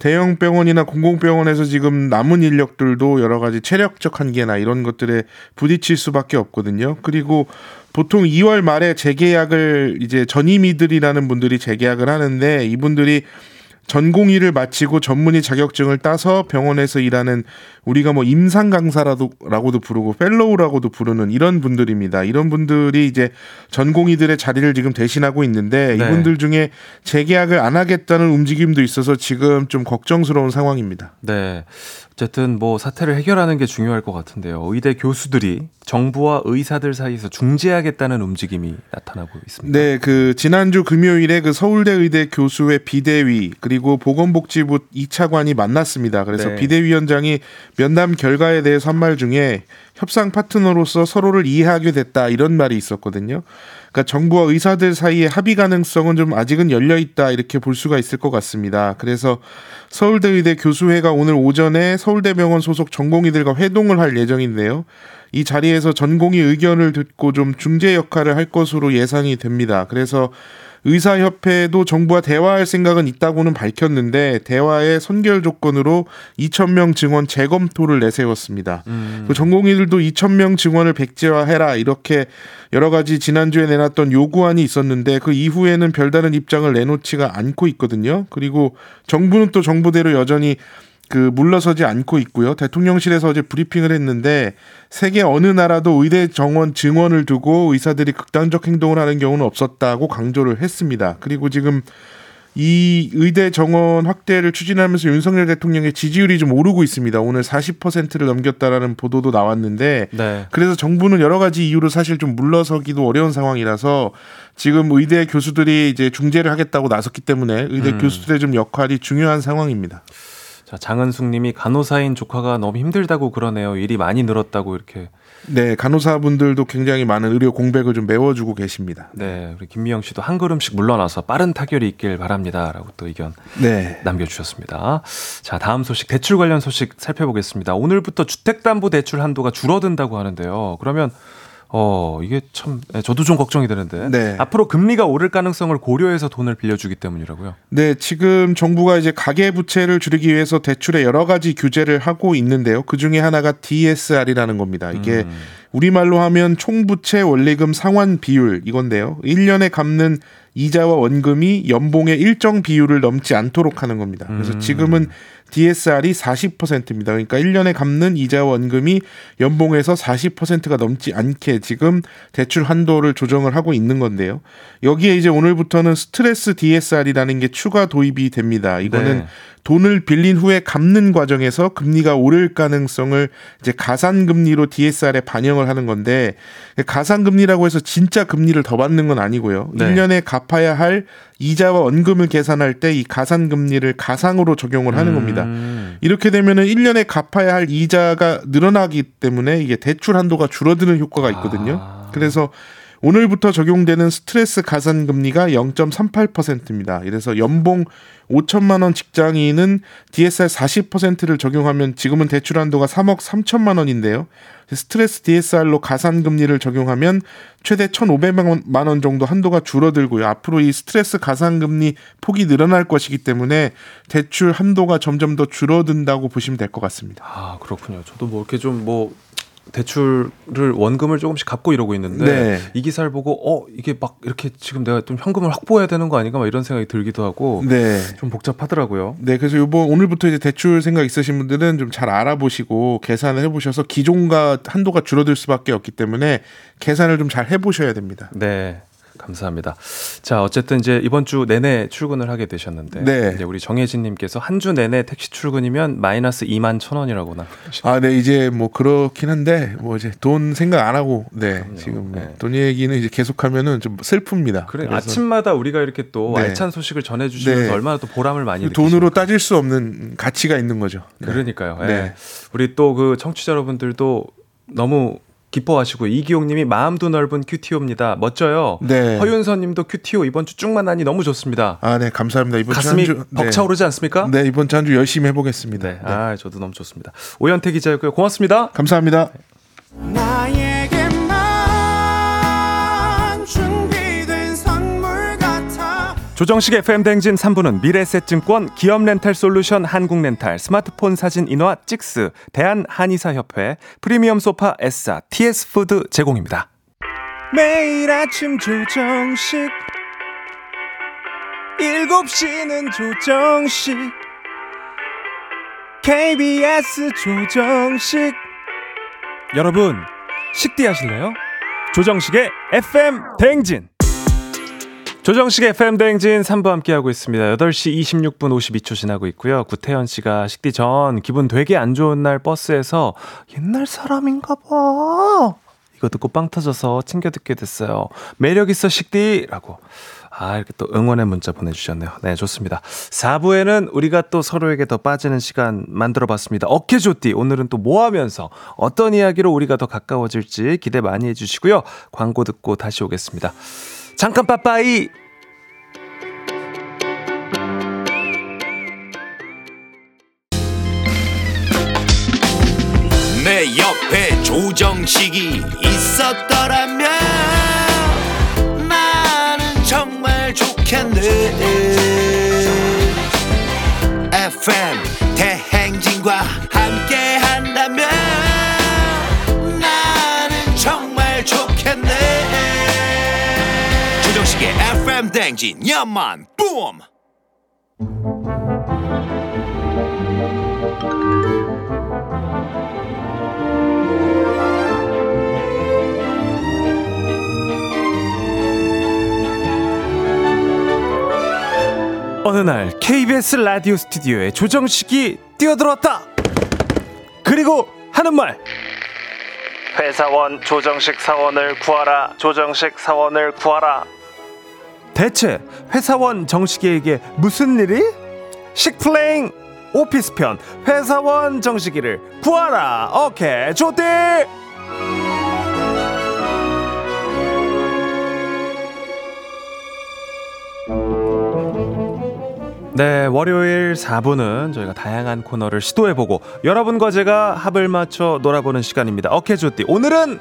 대형 병원이나 공공병원에서 지금 남은 인력들도 여러 가지 체력적 한계나 이런 것들에 부딪힐 수밖에 없거든요. 그리고 보통 이월 말에 재계약을 이제 전임의들이라는 분들이 재계약을 하는데 이분들이 전공의를 마치고 전문의 자격증을 따서 병원에서 일하는 우리가 뭐 임상 강사라고도 부르고 펠로우라고도 부르는 이런 분들입니다. 이런 분들이 이제 전공의들의 자리를 지금 대신하고 있는데 네. 이분들 중에 재계약을 안 하겠다는 움직임도 있어서 지금 좀 걱정스러운 상황입니다. 네. 어쨌든 뭐 사태를 해결하는 게 중요할 것 같은데요. 의대 교수들이 정부와 의사들 사이에서 중재하겠다는 움직임이 나타나고 있습니다. 네, 그 지난주 금요일에 그 서울대 의대 교수회 비대위 그리고 보건복지부 이 차관이 만났습니다. 그래서 네. 비대위원장이 면담 결과에 대해서 한 말 중에 협상 파트너로서 서로를 이해하게 됐다 이런 말이 있었거든요. 그러니까 정부와 의사들 사이의 합의 가능성은 좀 아직은 열려 있다 이렇게 볼 수가 있을 것 같습니다. 그래서 서울대 의대 교수회가 오늘 오전에 서울대병원 소속 전공의들과 회동을 할 예정인데요. 이 자리에서 전공의 의견을 듣고 좀 중재 역할을 할 것으로 예상이 됩니다. 그래서 의사협회도 정부와 대화할 생각은 있다고는 밝혔는데 대화의 선결 조건으로 이천 명 증원 재검토를 내세웠습니다. 음. 전공의들도 이천 명 증원을 백지화해라 이렇게 여러 가지 지난주에 내놨던 요구안이 있었는데 그 이후에는 별다른 입장을 내놓지가 않고 있거든요. 그리고 정부는 또 정부대로 여전히 그 물러서지 않고 있고요. 대통령실에서 어제 브리핑을 했는데 세계 어느 나라도 의대 정원 증원을 두고 의사들이 극단적 행동을 하는 경우는 없었다고 강조를 했습니다. 그리고 지금 이 의대 정원 확대를 추진하면서 윤석열 대통령의 지지율이 좀 오르고 있습니다. 오늘 사십 퍼센트를 넘겼다라는 보도도 나왔는데 네. 그래서 정부는 여러 가지 이유로 사실 좀 물러서기도 어려운 상황이라서 지금 의대 교수들이 이제 중재를 하겠다고 나섰기 때문에 의대 음. 교수들의 좀 역할이 중요한 상황입니다. 자, 장은숙님이 간호사인 조카가 너무 힘들다고 그러네요. 일이 많이 늘었다고 이렇게. 네, 간호사분들도 굉장히 많은 의료 공백을 좀 메워주고 계십니다. 네, 우리 김미영 씨도 한 걸음씩 물러나서 빠른 타결이 있길 바랍니다라고 또 의견 네. 남겨주셨습니다. 자, 다음 소식 대출 관련 소식 살펴보겠습니다. 오늘부터 주택담보대출 한도가 줄어든다고 하는데요. 그러면 어 이게 참 저도 좀 걱정이 되는데 네. 앞으로 금리가 오를 가능성을 고려해서 돈을 빌려주기 때문이라고요? 네, 지금 정부가 이제 가계 부채를 줄이기 위해서 대출에 여러 가지 규제를 하고 있는데요. 그 중에 하나가 디에스알이라는 겁니다. 이게 음. 우리말로 하면 총부채 원리금 상환 비율 이건데요. 일 년에 갚는 이자와 원금이 연봉의 일정 비율을 넘지 않도록 하는 겁니다. 그래서 지금은 디에스알이 사십 퍼센트입니다. 그러니까 일 년에 갚는 이자와 원금이 연봉에서 사십 퍼센트가 넘지 않게 지금 대출 한도를 조정을 하고 있는 건데요. 여기에 이제 오늘부터는 스트레스 디에스알이라는 게 추가 도입이 됩니다. 이거는 네. 돈을 빌린 후에 갚는 과정에서 금리가 오를 가능성을 이제 가산금리로 디에스알에 반영을 하는 건데 가산금리라고 해서 진짜 금리를 더 받는 건 아니고요. 네. 일 년에 갚아야 할 이자와 원금을 계산할 때 이 가산금리를 가상으로 적용을 하는 음. 겁니다. 이렇게 되면은 일 년에 갚아야 할 이자가 늘어나기 때문에 이게 대출 한도가 줄어드는 효과가 있거든요. 아. 그래서 오늘부터 적용되는 스트레스 가산금리가 영 점 삼팔 퍼센트입니다. 이래서 연봉 오천만 원 직장인은 디에스알 사십 퍼센트를 적용하면 지금은 대출 한도가 삼억 삼천만 원인데요. 스트레스 디에스알로 가산금리를 적용하면 최대 천오백만 원 정도 한도가 줄어들고요. 앞으로 이 스트레스 가산금리 폭이 늘어날 것이기 때문에 대출 한도가 점점 더 줄어든다고 보시면 될 것 같습니다. 아, 그렇군요. 저도 뭐 이렇게 좀 뭐... 대출을 원금을 조금씩 갚고 이러고 있는데 네. 이 기사를 보고 어 이게 막 이렇게 지금 내가 좀 현금을 확보해야 되는 거 아닌가 막 이런 생각이 들기도 하고 네. 좀 복잡하더라고요. 네, 그래서 이번 오늘부터 이제 대출 생각 있으신 분들은 좀 잘 알아보시고 계산을 해보셔서 기존과 한도가 줄어들 수밖에 없기 때문에 계산을 좀 잘 해보셔야 됩니다. 네. 감사합니다. 자, 어쨌든 이제 이번 주 내내 출근을 하게 되셨는데 네. 이제 우리 정혜진님께서 한 주 내내 택시 출근이면 마이너스 이만 천 원이라고 나오셨어요. 아, 네, 이제 뭐 그렇긴 한데 뭐 이제 돈 생각 안 하고 네 그럼요. 지금 네. 돈 얘기는 이제 계속하면은 좀 슬픕니다. 그래 아침마다 우리가 이렇게 또 네. 알찬 소식을 전해주시면서 네. 얼마나 또 보람을 많이 느끼시죠. 돈으로 따질 수 없는 가치가 있는 거죠. 네. 그러니까요. 네. 네. 우리 또 그 청취자 여러분들도 너무 기뻐하시고 이기용님이 마음도 넓은 큐티오입니다. 멋져요. 네. 허윤서님도 큐티오 이번 주 쭉만 하니 너무 좋습니다. 아, 네, 감사합니다. 이번 주 한 주 가슴이 벅차오르지 네. 않습니까? 네, 이번 주 한 주 열심히 해보겠습니다. 네. 네. 아, 저도 너무 좋습니다. 오현태 기자였고요. 고맙습니다. 감사합니다. 나에게만 준비된 선물 같아. 조정식 에프엠 대행진 삼 부는 미래에셋증권, 기업렌탈솔루션, 한국렌탈, 스마트폰 사진 인화, 찍스, 대한한의사협회, 프리미엄 소파 에싸, 티에스푸드 제공입니다. 매일 아침 조정식 일곱 시는 조정식 케이비에스 조정식 여러분 식대하실래요? 조정식의 에프엠 대행진 조정식의 에프엠 대행진 삼 부 함께하고 있습니다. 여덟 시 이십육 분 오십이 초 지나고 있고요. 구태현 씨가 식디 전 기분 되게 안 좋은 날 버스에서 옛날 사람인가 봐. 이거 듣고 빵 터져서 챙겨 듣게 됐어요. 매력 있어 식디 라고. 아, 이렇게 또 응원의 문자 보내주셨네요. 네, 좋습니다. 사 부에는 우리가 또 서로에게 더 빠지는 시간 만들어봤습니다. 어깨조띠 오늘은 또 뭐 하면서 어떤 이야기로 우리가 더 가까워질지 기대 많이 해주시고요. 광고 듣고 다시 오겠습니다. 잠깐 빠빠이. 내 옆에 조정식이 있었더라면 나는 정말 좋겠네. 에프엠 대행진과 함께한다면 나는 정말 좋겠네. 에프엠 댕진 야만 붐. 어느 날 케이비에스 라디오 스튜디오에 조정식이 뛰어들었다. 그리고 하는 말, 회사원 조정식 사원을 구하라, 조정식 사원을 구하라. 대체 회사원 정식이에게 무슨 일이? 식플레잉 오피스편 회사원 정식이를 구하라. 오케이 조디. 네, 월요일 사 부는 저희가 다양한 코너를 시도해보고 여러분과 제가 합을 맞춰 놀아보는 시간입니다. 오케이 조띠, 오늘은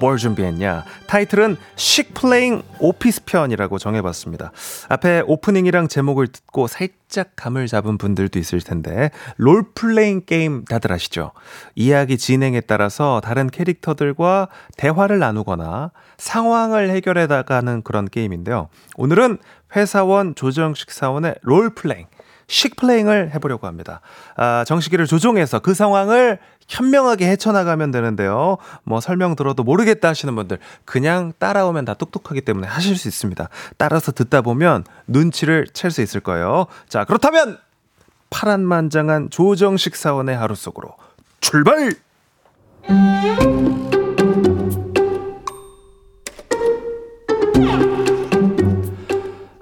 뭘 준비했냐? 타이틀은 식플레잉 오피스 편이라고 정해봤습니다. 앞에 오프닝이랑 제목을 듣고 살짝 감을 잡은 분들도 있을 텐데, 롤플레잉 게임 다들 아시죠? 이야기 진행에 따라서 다른 캐릭터들과 대화를 나누거나 상황을 해결해 나가는 그런 게임인데요. 오늘은 회사원 조정식 사원의 롤플레잉, 식플레잉을 해보려고 합니다. 아, 정식이를 조종해서 그 상황을 현명하게 헤쳐나가면 되는데요. 뭐 설명 들어도 모르겠다 하시는 분들, 그냥 따라오면 다 똑똑하기 때문에 하실 수 있습니다. 따라서 듣다 보면 눈치를 챌 수 있을 거예요. 자, 그렇다면 파란만장한 조정식 사원의 하루 속으로 출발!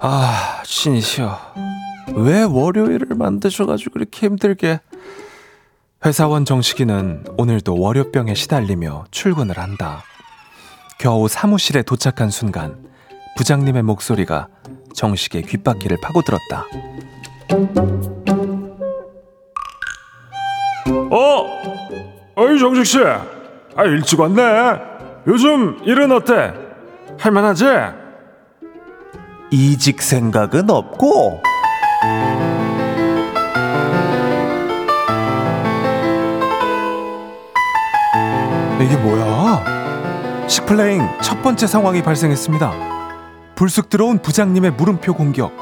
아, 신이 쉬어. 왜 월요일을 만드셔가지고 그렇게 힘들게. 회사원 정식이는 오늘도 월요병에 시달리며 출근을 한다. 겨우 사무실에 도착한 순간 부장님의 목소리가 정식의 귓바퀴를 파고들었다. 어? 어이 정식씨, 아 일찍 왔네. 요즘 일은 어때? 할만하지? 이직 생각은 없고. 이게 뭐야? 식플레잉 첫 번째 상황이 발생했습니다. 불쑥 들어온 부장님의 물음표 공격.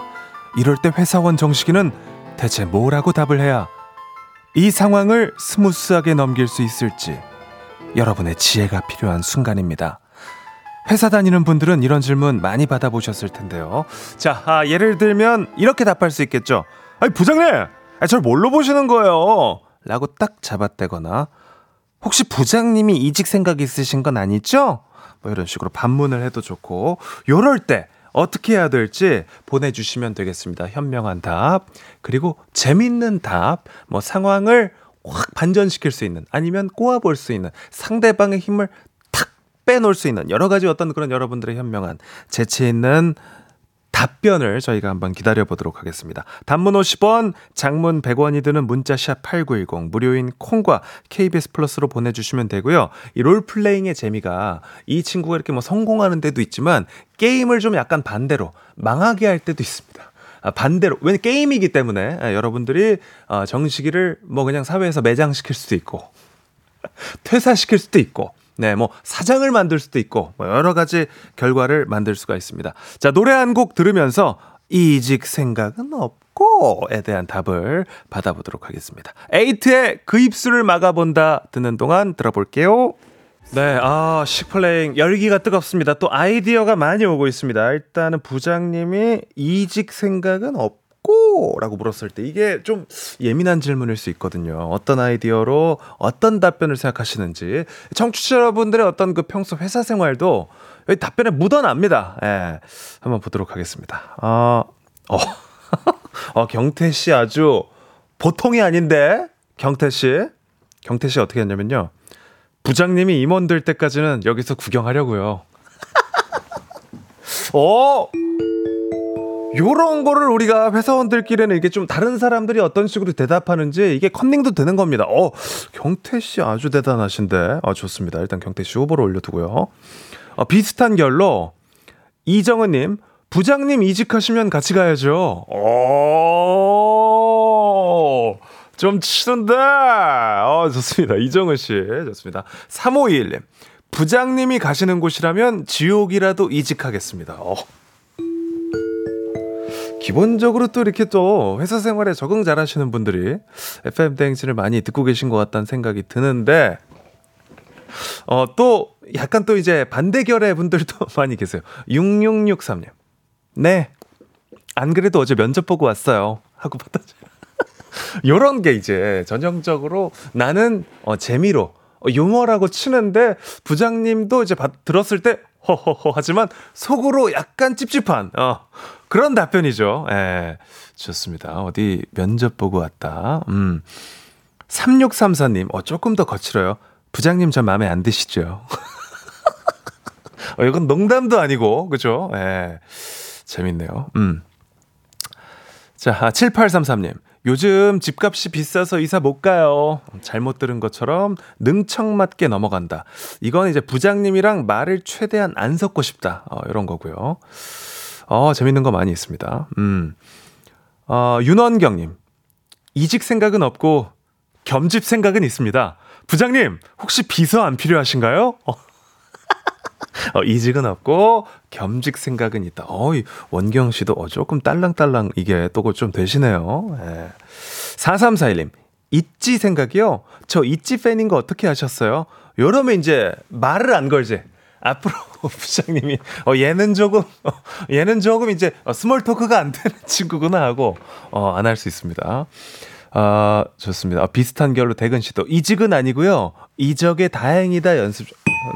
이럴 때 회사원 정식이는 대체 뭐라고 답을 해야 이 상황을 스무스하게 넘길 수 있을지 여러분의 지혜가 필요한 순간입니다. 회사 다니는 분들은 이런 질문 많이 받아보셨을 텐데요. 자, 아, 예를 들면 이렇게 답할 수 있겠죠. 아니 부장님, 아니, 절 뭘로 보시는 거예요? 라고 딱 잡아떼거나, 혹시 부장님이 이직 생각 있으신 건 아니죠? 뭐 이런 식으로 반문을 해도 좋고, 요럴 때 어떻게 해야 될지 보내주시면 되겠습니다. 현명한 답, 그리고 재밌는 답, 뭐 상황을 확 반전시킬 수 있는, 아니면 꼬아볼 수 있는, 상대방의 힘을 탁 빼놓을 수 있는 여러 가지 어떤 그런 여러분들의 현명한 재치 있는 답변을 저희가 한번 기다려보도록 하겠습니다. 단문 오십 원, 장문 백 원이 드는 문자샵 팔구일공, 무료인 콩과 케이비에스 플러스로 보내주시면 되고요. 이 롤플레잉의 재미가 이 친구가 이렇게 뭐 성공하는 데도 있지만 게임을 좀 약간 반대로 망하게 할 때도 있습니다. 아, 반대로, 왜냐면 게임이기 때문에 아, 여러분들이 아, 정식이를 뭐 그냥 사회에서 매장시킬 수도 있고 퇴사시킬 수도 있고, 네, 뭐 사장을 만들 수도 있고, 뭐 여러 가지 결과를 만들 수가 있습니다. 자, 노래 한 곡 들으면서 이직 생각은 없고에 대한 답을 받아보도록 하겠습니다. 에이트의 그 입술을 막아본다 듣는 동안 들어볼게요. 네, 아, 식플레잉 열기가 뜨겁습니다. 또 아이디어가 많이 오고 있습니다. 일단은 부장님이 이직 생각은 없고 라고 물었을 때, 이게 좀 예민한 질문일 수 있거든요. 어떤 아이디어로 어떤 답변을 생각하시는지, 청취자 여러분들의 어떤 그 평소 회사 생활도 여기 답변에 묻어납니다. 예, 한번 보도록 하겠습니다. 어, 어. 어, 경태 씨 아주 보통이 아닌데. 경태 씨, 경태 씨 어떻게 했냐면요, 부장님이 임원 될 때까지는 여기서 구경하려고요. 어. 요런 거를 우리가 회사원들끼리는 이게 좀 다른 사람들이 어떤 식으로 대답하는지 이게 컨닝도 되는 겁니다. 어, 경태 씨 아주 대단하신데. 아, 좋습니다. 일단 경태 씨 후보로 올려두고요. 아, 비슷한 결로 이정은님, 부장님 이직하시면 같이 가야죠. 오, 좀 치는데. 아, 좋습니다. 이정은 씨 좋습니다. 삼오이일님, 부장님이 가시는 곳이라면 지옥이라도 이직하겠습니다. 어. 기본적으로 또 이렇게 또 회사 생활에 적응 잘 하시는 분들이 에프엠 대행진을 많이 듣고 계신 것 같다는 생각이 드는데, 어, 또 약간 또 이제 반대결의 분들도 많이 계세요. 육육육삼님, 네, 안 그래도 어제 면접 보고 왔어요 하고 받아줘요. 이런 게 이제 전형적으로 나는 어, 재미로 어, 유머라고 치는데 부장님도 이제 받, 들었을 때 허허허 하지만 속으로 약간 찝찝한 어, 그런 답변이죠. 예, 좋습니다. 어디 면접 보고 왔다. 음. 삼육삼사 님 어, 조금 더 거칠어요. 부장님 저 마음에 안 드시죠? 어, 이건 농담도 아니고 그죠? 예, 재밌네요. 음. 자, 아, 칠팔삼삼 님 요즘 집값이 비싸서 이사 못 가요. 잘못 들은 것처럼 능청맞게 넘어간다. 이건 이제 부장님이랑 말을 최대한 안 섞고 싶다. 어, 이런 거고요. 어, 재밌는 거 많이 있습니다. 음. 어, 윤원경님 이직 생각은 없고 겸집 생각은 있습니다. 부장님 혹시 비서 안 필요하신가요? 어. 어, 이직은 없고 겸직 생각은 있다. 어이, 원경 씨도 어, 조금 딸랑딸랑 이게 또 좀 되시네요. 예. 사삼사일 님 있지 생각이요? 저 있지 팬인 거 어떻게 아셨어요? 요러면 이제 말을 안 걸지. 앞으로 부장님이 어, 얘는 조금 어, 얘는 조금 이제 어, 스몰 토크가 안 되는 친구구나 하고 어, 안 할 수 있습니다. 아, 좋습니다. 아, 비슷한 결로 대근 씨도 이직은 아니고요. 이적에 다행이다 연습.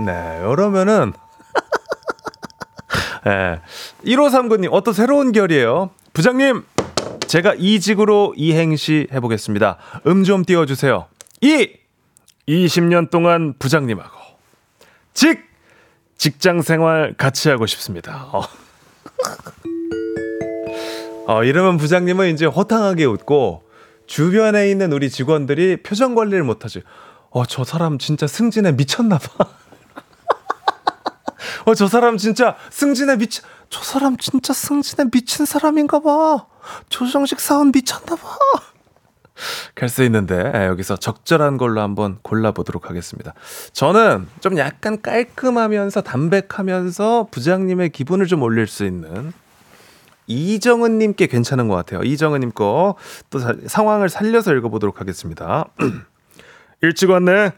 네, 이러면은 네, 일오삼구 님 어떤 새로운 결이에요. 부장님 제가 이직으로 이행시 해보겠습니다. 음 좀 띄워주세요. 이 이십 년 동안 부장님하고 직 직장생활 같이 하고 싶습니다. 어. 어, 이러면 부장님은 이제 허탕하게 웃고 주변에 있는 우리 직원들이 표정 관리를 못하지. 어, 저 사람 진짜 승진에 미쳤나 봐. 어, 저 사람 진짜 승진에 미치, 저 사람 진짜 승진에 미친 사람인가 봐. 조정식 사원 미쳤나 봐. 갈 수 있는데, 네, 여기서 적절한 걸로 한번 골라보도록 하겠습니다. 저는 좀 약간 깔끔하면서 담백하면서 부장님의 기분을 좀 올릴 수 있는 이정은님께 괜찮은 것 같아요. 이정은님 거 또 상황을 살려서 읽어보도록 하겠습니다. 일찍 왔네.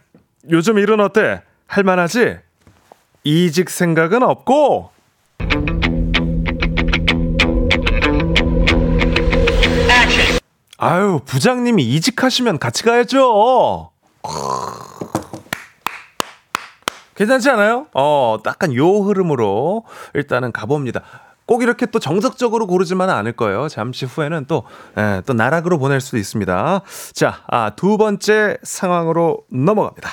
요즘 일은 어때? 할만하지? 이직 생각은 없고. 아유, 부장님이 이직하시면 같이 가야죠. 괜찮지 않아요? 어, 약간 요 흐름으로 일단은 가봅니다. 꼭 이렇게 또 정석적으로 고르지만은 않을 거예요. 잠시 후에는 또, 예, 또 나락으로 보낼 수도 있습니다. 자, 아, 두 번째 상황으로 넘어갑니다.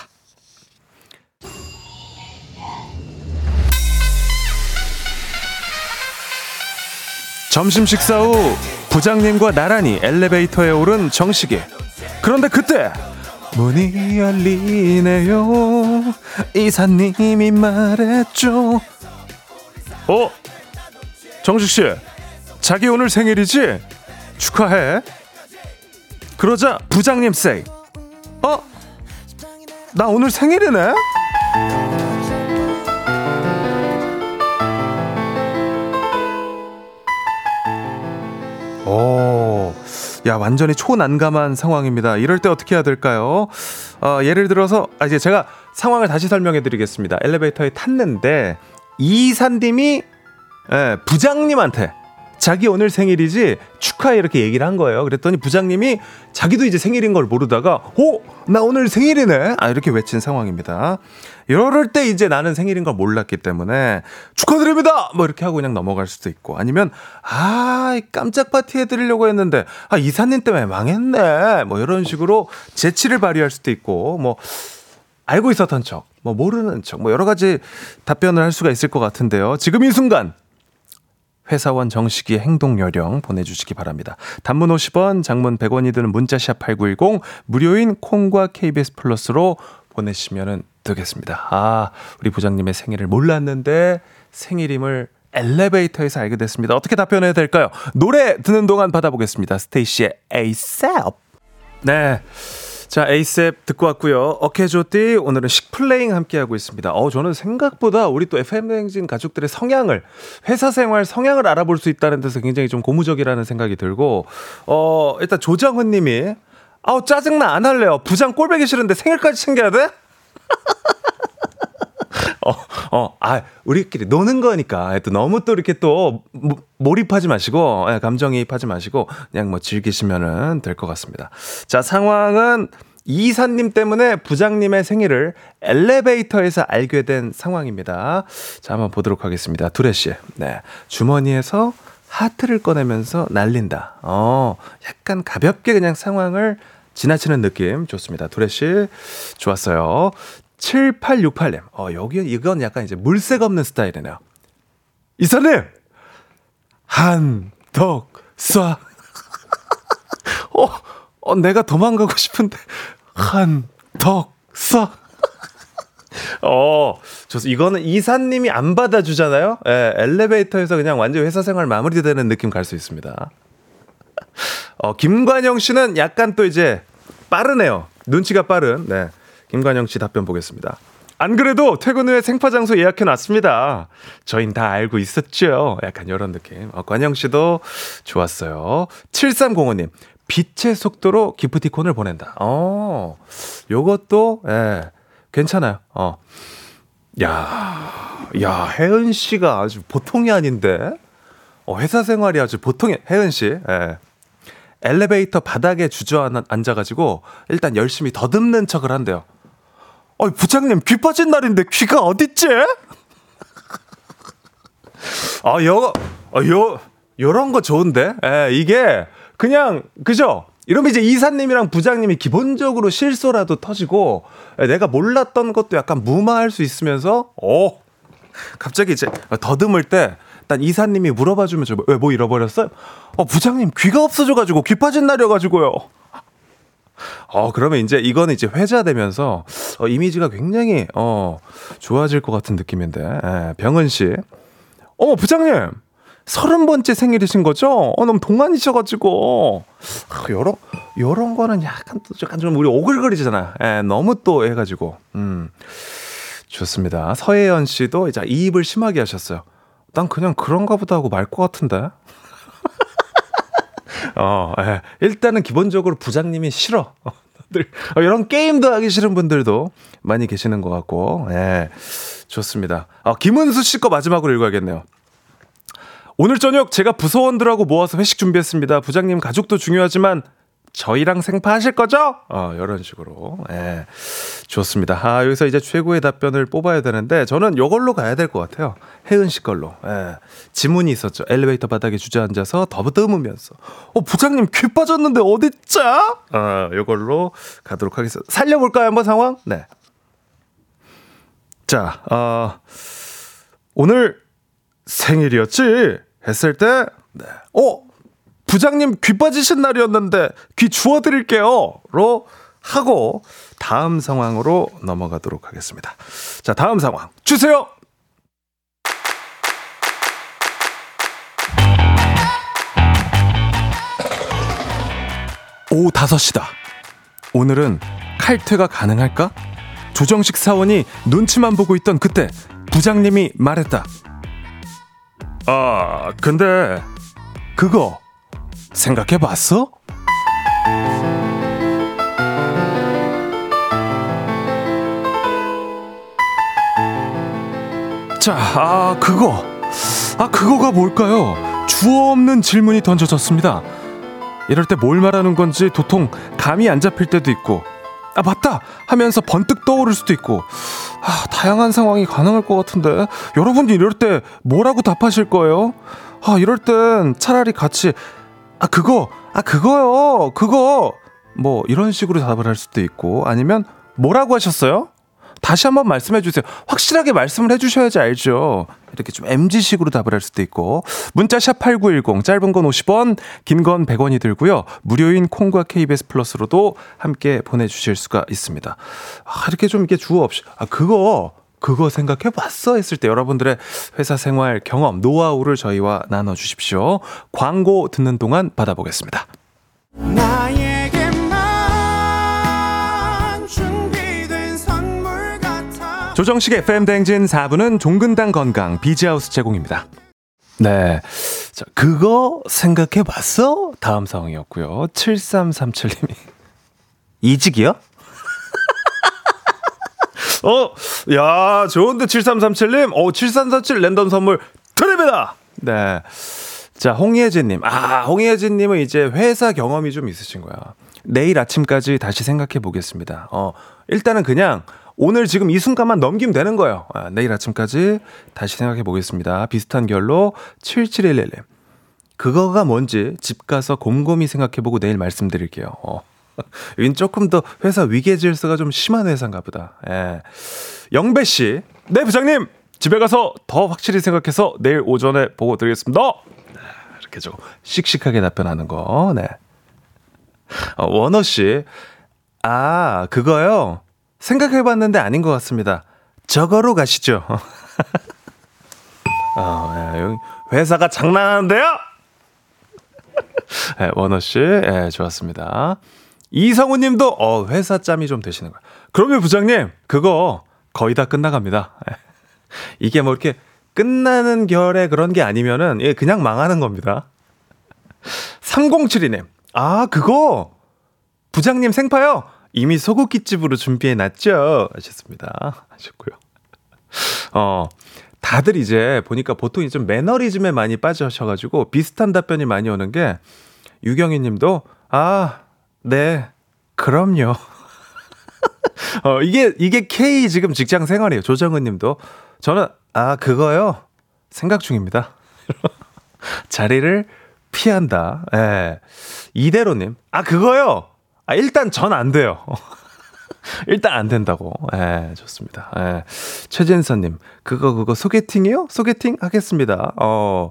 점심 식사 후 부장님과 나란히 엘리베이터에 오른 정식이. 그런데 그때 문이 열리네요. 이사님이 말했죠. 어? 정식씨 자기 오늘 생일이지? 축하해. 그러자 부장님 세이 어? 나 오늘 생일이네? 오, 야, 완전히 초난감한 상황입니다. 이럴 때 어떻게 해야 될까요? 어, 예를 들어서 아, 이제 제가 상황을 다시 설명해 드리겠습니다. 엘리베이터에 탔는데 이사님이 예, 부장님한테 자기 오늘 생일이지 축하해 이렇게 얘기를 한 거예요. 그랬더니 부장님이 자기도 이제 생일인 걸 모르다가 오, 나 오늘 생일이네 아, 이렇게 외친 상황입니다. 이럴 때 이제 나는 생일인 걸 몰랐기 때문에 축하드립니다 뭐 이렇게 하고 그냥 넘어갈 수도 있고, 아니면 아, 깜짝 파티 해드리려고 했는데 아, 이사님 때문에 망했네 뭐 이런 식으로 재치를 발휘할 수도 있고, 뭐 알고 있었던 척, 뭐 모르는 척, 뭐 여러 가지 답변을 할 수가 있을 것 같은데요. 지금 이 순간 회사원 정식이 행동요령 보내주시기 바랍니다. 단문 오십 원, 장문 백 원이 드는 문자샵 팔구일공, 무료인 콩과 케이비에스 플러스로 보내시면 되겠습니다. 아, 우리 부장님의 생일을 몰랐는데 생일임을 엘리베이터에서 알게 됐습니다. 어떻게 답변해야 될까요? 노래 듣는 동안 받아보겠습니다. 스테이시의 에이셉. 네, 자, 에이셉 듣고 왔고요. 어케조띠 오늘은 식플레잉 함께하고 있습니다. 어, 저는 생각보다 우리 또 에프엠 대행진 가족들의 성향을, 회사 생활 성향을 알아볼 수 있다는 데서 굉장히 좀 고무적이라는 생각이 들고, 어, 일단 조정훈 님이 아우, 짜증나 안 할래요. 부장 꼴 보기 싫은데 생일까지 챙겨야 돼? 어, 어, 아, 우리끼리 노는 거니까 또 너무 또 이렇게 또 몰입하지 마시고, 감정이입하지 마시고 그냥 뭐 즐기시면 될 것 같습니다. 자, 상황은 이사님 때문에 부장님의 생일을 엘리베이터에서 알게 된 상황입니다. 자, 한번 보도록 하겠습니다. 두레씨, 네, 주머니에서 하트를 꺼내면서 날린다. 어, 약간 가볍게 그냥 상황을 지나치는 느낌 좋습니다. 두레씨 좋았어요. 칠팔육팔 님. 어, 여기, 이건 약간 이제 물색 없는 스타일이네요. 이사님! 한턱 쏴. 어, 어, 내가 도망가고 싶은데. 한턱 쏴. 어, 좋습니다. 이거는 이사님이 안 받아주잖아요. 예, 엘리베이터에서 그냥 완전 회사 생활 마무리되는 느낌 갈 수 있습니다. 어, 김관영 씨는 약간 또 이제 빠르네요. 눈치가 빠른. 네. 김관영 씨 답변 보겠습니다. 안 그래도 퇴근 후에 생파 장소 예약해놨습니다. 저희는 다 알고 있었죠. 약간 이런 느낌. 어, 관영 씨도 좋았어요. 칠삼공오 님. 빛의 속도로 기프티콘을 보낸다. 어, 요것도, 예, 괜찮아요. 어. 야, 야, 혜은 씨가 아주 보통이 아닌데. 어, 회사 생활이 아주 보통이, 혜은 씨. 예. 엘리베이터 바닥에 주저앉아가지고 일단 열심히 더듬는 척을 한대요. 어이, 부장님, 귀 빠진 날인데 귀가 어딨지? 아, 요, 요, 요런 거 좋은데? 예, 이게 그냥, 그죠? 이러면 이제 이사님이랑 부장님이 기본적으로 실수라도 터지고, 예, 내가 몰랐던 것도 약간 무마할 수 있으면서, 어, 갑자기 이제 더듬을 때, 일단 이사님이 물어봐주면 저 왜 뭐 잃어버렸어요? 어, 부장님 귀가 없어져가지고 귀 빠진 날이어가지고요. 어, 그러면 이제 이거는 이제 회자되면서 어, 이미지가 굉장히 어, 좋아질 것 같은 느낌인데. 예, 병은 씨, 어머 부장님 서른 번째 생일이신 거죠? 어, 너무 동안이셔가지고 아, 여러 이런 거는 약간 또 약간 좀 우리 오글거리잖아. 예, 너무 또 해가지고 음, 좋습니다. 서혜연 씨도 이제 이입을 심하게 하셨어요. 난 그냥 그런가 보다 하고 말 것 같은데. 어, 예. 일단은 기본적으로 부장님이 싫어. 이런 게임도 하기 싫은 분들도 많이 계시는 것 같고. 예. 좋습니다. 아, 김은수 씨 거 마지막으로 읽어야겠네요. 오늘 저녁 제가 부서원들하고 모아서 회식 준비했습니다. 부장님 가족도 중요하지만 저희랑 생파하실 거죠? 어, 이런 식으로. 예. 좋습니다. 아, 여기서 이제 최고의 답변을 뽑아야 되는데, 저는 이걸로 가야 될 것 같아요. 혜은 씨 걸로. 예. 지문이 있었죠. 엘리베이터 바닥에 주저앉아서 더듬으면서. 어, 부장님 귀 빠졌는데 어딨죠? 어, 이걸로 가도록 하겠습니다. 살려볼까요? 한번 상황? 네. 자, 어, 오늘 생일이었지? 했을 때, 네. 어? 부장님 귀 빠지신 날이었는데 귀 주워드릴게요 로 하고 다음 상황으로 넘어가도록 하겠습니다. 자, 다음 상황 주세요. 오후 다섯 시다. 오늘은 칼퇴가 가능할까? 조정식 사원이 눈치만 보고 있던 그때 부장님이 말했다. 아, 근데 그거 생각해봤어? 자, 아 그거 아 그거가 뭘까요? 주어 없는 질문이 던져졌습니다. 이럴 때 뭘 말하는 건지 도통 감이 안 잡힐 때도 있고, 아 맞다 하면서 번뜩 떠오를 수도 있고, 아, 다양한 상황이 가능할 것 같은데 여러분들 이럴 때 뭐라고 답하실 거예요? 아, 이럴 땐 차라리 같이 아 그거 아 그거요 그거 뭐 이런 식으로 답을 할 수도 있고, 아니면 뭐라고 하셨어요? 다시 한번 말씀해 주세요. 확실하게 말씀을 해주셔야지 알죠. 이렇게 좀 엠지식으로 답을 할 수도 있고. 문자 샵팔구일공, 짧은 건 오십 원, 긴 건 백 원이 들고요. 무료인 콩과 케이비에스 플러스로도 함께 보내주실 수가 있습니다. 아, 이렇게 좀 이렇게 주어 없이 아 그거 그거 생각해봤어? 했을 때 여러분들의 회사 생활 경험, 노하우를 저희와 나눠주십시오. 광고 듣는 동안 받아보겠습니다. 나에게만 준비된 선물 같아. 조정식의 에프엠 대행진 사 부는 종근당 건강, 비지하우스 제공입니다. 네. 자, 그거 생각해봤어? 다음 상황이었고요. 칠삼삼칠 님이 이직이요? 어, 야, 좋은데, 칠삼삼칠 님. 어, 칠삼삼칠 랜덤 선물 드립니다. 네. 자, 홍예진님. 아, 홍예진님은 이제 회사 경험이 좀 있으신 거야. 내일 아침까지 다시 생각해 보겠습니다. 어, 일단은 그냥 오늘 지금 이 순간만 넘기면 되는 거예요. 아, 내일 아침까지 다시 생각해 보겠습니다. 비슷한 결로 칠칠일일 님. 그거가 뭔지 집 가서 곰곰이 생각해 보고 내일 말씀드릴게요. 어. 윈 조금 더 회사 위계 질서가 좀 심한 회사인가 보다. 예. 영배 씨. 네, 부장님. 집에 가서 더 확실히 생각해서 내일 오전에 보고 드리겠습니다. 이렇게 조금 씩씩하게 답변하는 거. 네. 어, 원호 씨. 아, 그거요. 생각해 봤는데 아닌 것 같습니다. 저거로 가시죠. 어, 예, 여기 회사가 장난하는데요? 예, 원호 씨. 예, 좋았습니다. 이성우 님도, 어, 회사 짬이 좀 되시는 거야. 그럼요, 부장님. 그거 거의 다 끝나갑니다. 이게 뭐 이렇게 끝나는 결에 그런 게 아니면은, 예, 그냥 망하는 겁니다. 삼공칠이 님. 아, 그거! 부장님 생파요? 이미 소고기집으로 준비해 놨죠? 하셨습니다. 하셨고요. 어, 다들 이제 보니까 보통 좀 매너리즘에 많이 빠지셔가지고 비슷한 답변이 많이 오는 게, 유경희 님도, 아, 네, 그럼요. 어, 이게, 이게 K 지금 직장 생활이에요. 조정은 님도. 저는, 아, 그거요. 생각 중입니다. 자리를 피한다. 예. 이대로 님. 아, 그거요. 아, 일단 전 안 돼요. 일단 안 된다고. 예, 좋습니다. 예. 최진선 님. 그거, 그거, 소개팅이요? 소개팅 하겠습니다. 어,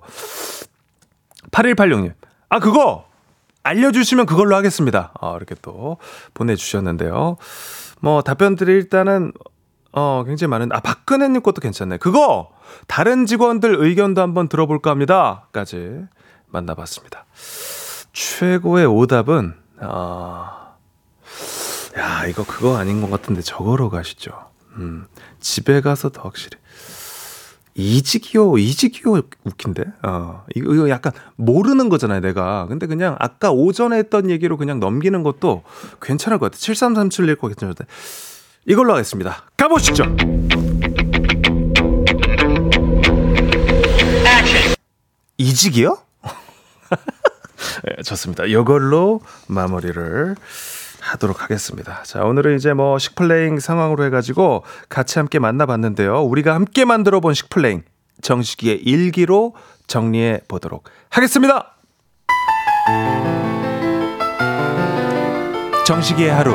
팔일팔육 님. 아, 그거! 알려주시면 그걸로 하겠습니다. 아, 이렇게 또 보내주셨는데요. 뭐, 답변들이 일단은, 어, 굉장히 많은데, 아, 박근혜님 것도 괜찮네. 그거! 다른 직원들 의견도 한번 들어볼까 합니다. 까지 만나봤습니다. 최고의 오답은, 아, 야, 이거 그거 아닌 것 같은데 저거로 가시죠. 음, 집에 가서 더 확실히. 이직이요, 이직이요, 웃긴데? 어, 이거, 이거 약간 모르는 거잖아요, 내가. 근데 그냥 아까 오전에 했던 얘기로 그냥 넘기는 것도 괜찮을 것 같아. 칠삼삼칠 일 거 괜찮은데. 이걸로 하겠습니다. 가보시죠! 이직이요? 네, 좋습니다. 이걸로 마무리를 하도록 하겠습니다. 자, 오늘은 이제 뭐 식플레잉 상황으로 해가지고 같이 함께 만나봤는데요. 우리가 함께 만들어본 식플레잉 정식이의 일기로 정리해 보도록 하겠습니다. 정식이의 하루.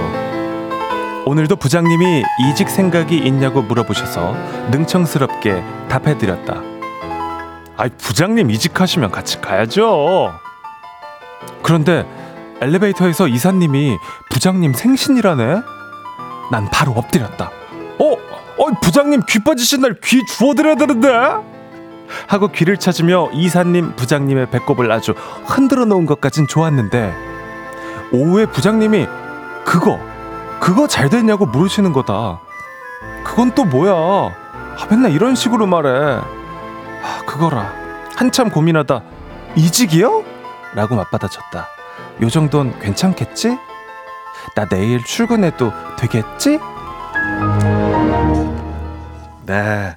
오늘도 부장님이 이직 생각이 있냐고 물어보셔서 능청스럽게 답해드렸다. 아이, 부장님 이직하시면 같이 가야죠. 그런데 엘리베이터에서 이사님이 부장님 생신이라네? 난 바로 엎드렸다. 어? 어, 부장님 귀 빠지신 날 귀 주워드려야 되는데? 하고 귀를 찾으며 이사님, 부장님의 배꼽을 아주 흔들어 놓은 것까진 좋았는데, 오후에 부장님이 그거, 그거 잘 됐냐고 물으시는 거다. 그건 또 뭐야? 아, 맨날 이런 식으로 말해. 아, 그거라. 한참 고민하다 이직이요? 라고 맞받아쳤다. 요 정도는 괜찮겠지? 나 내일 출근해도 되겠지? 네.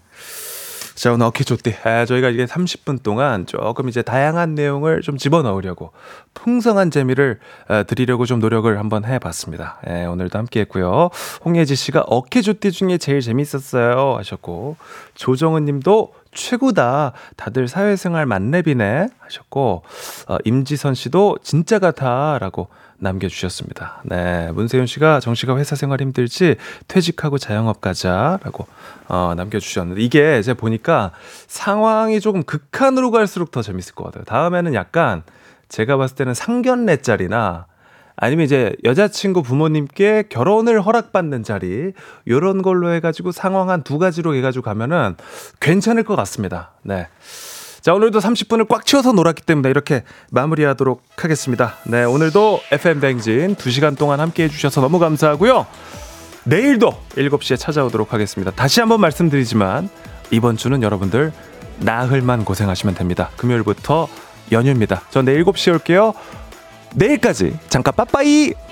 자, 오늘 어깨 좋대. 아, 저희가 이게 삼십 분 동안 조금 이제 다양한 내용을 좀 집어넣으려고, 풍성한 재미를 아, 드리려고 좀 노력을 한번 해봤습니다. 예, 오늘도 함께 했고요. 홍예지 씨가 어깨 좋대 중에 제일 재밌었어요. 하셨고, 조정은 님도 최고다. 다들 사회생활 만렙이네. 하셨고, 어, 임지선 씨도 진짜 같아라고 남겨주셨습니다. 네, 문세윤 씨가 정씨가 회사 생활 힘들지 퇴직하고 자영업 가자라고 어, 남겨주셨는데, 이게 제가 보니까 상황이 조금 극한으로 갈수록 더 재밌을 것 같아요. 다음에는 약간 제가 봤을 때는 상견례 자리나 아니면 이제 여자친구 부모님께 결혼을 허락받는 자리, 요런 걸로 해가지고 상황 한 두 가지로 해가지고 가면은 괜찮을 것 같습니다. 네. 자, 오늘도 삼십 분을 꽉 채워서 놀았기 때문에 이렇게 마무리하도록 하겠습니다. 네, 오늘도 에프엠 뱅진 두 시간 동안 함께 해주셔서 너무 감사하고요. 내일도 일곱 시에 찾아오도록 하겠습니다. 다시 한번 말씀드리지만 이번 주는 여러분들 나흘만 고생하시면 됩니다. 금요일부터 연휴입니다. 전 내일 일곱 시에 올게요. 내일까지 잠깐 빠빠이!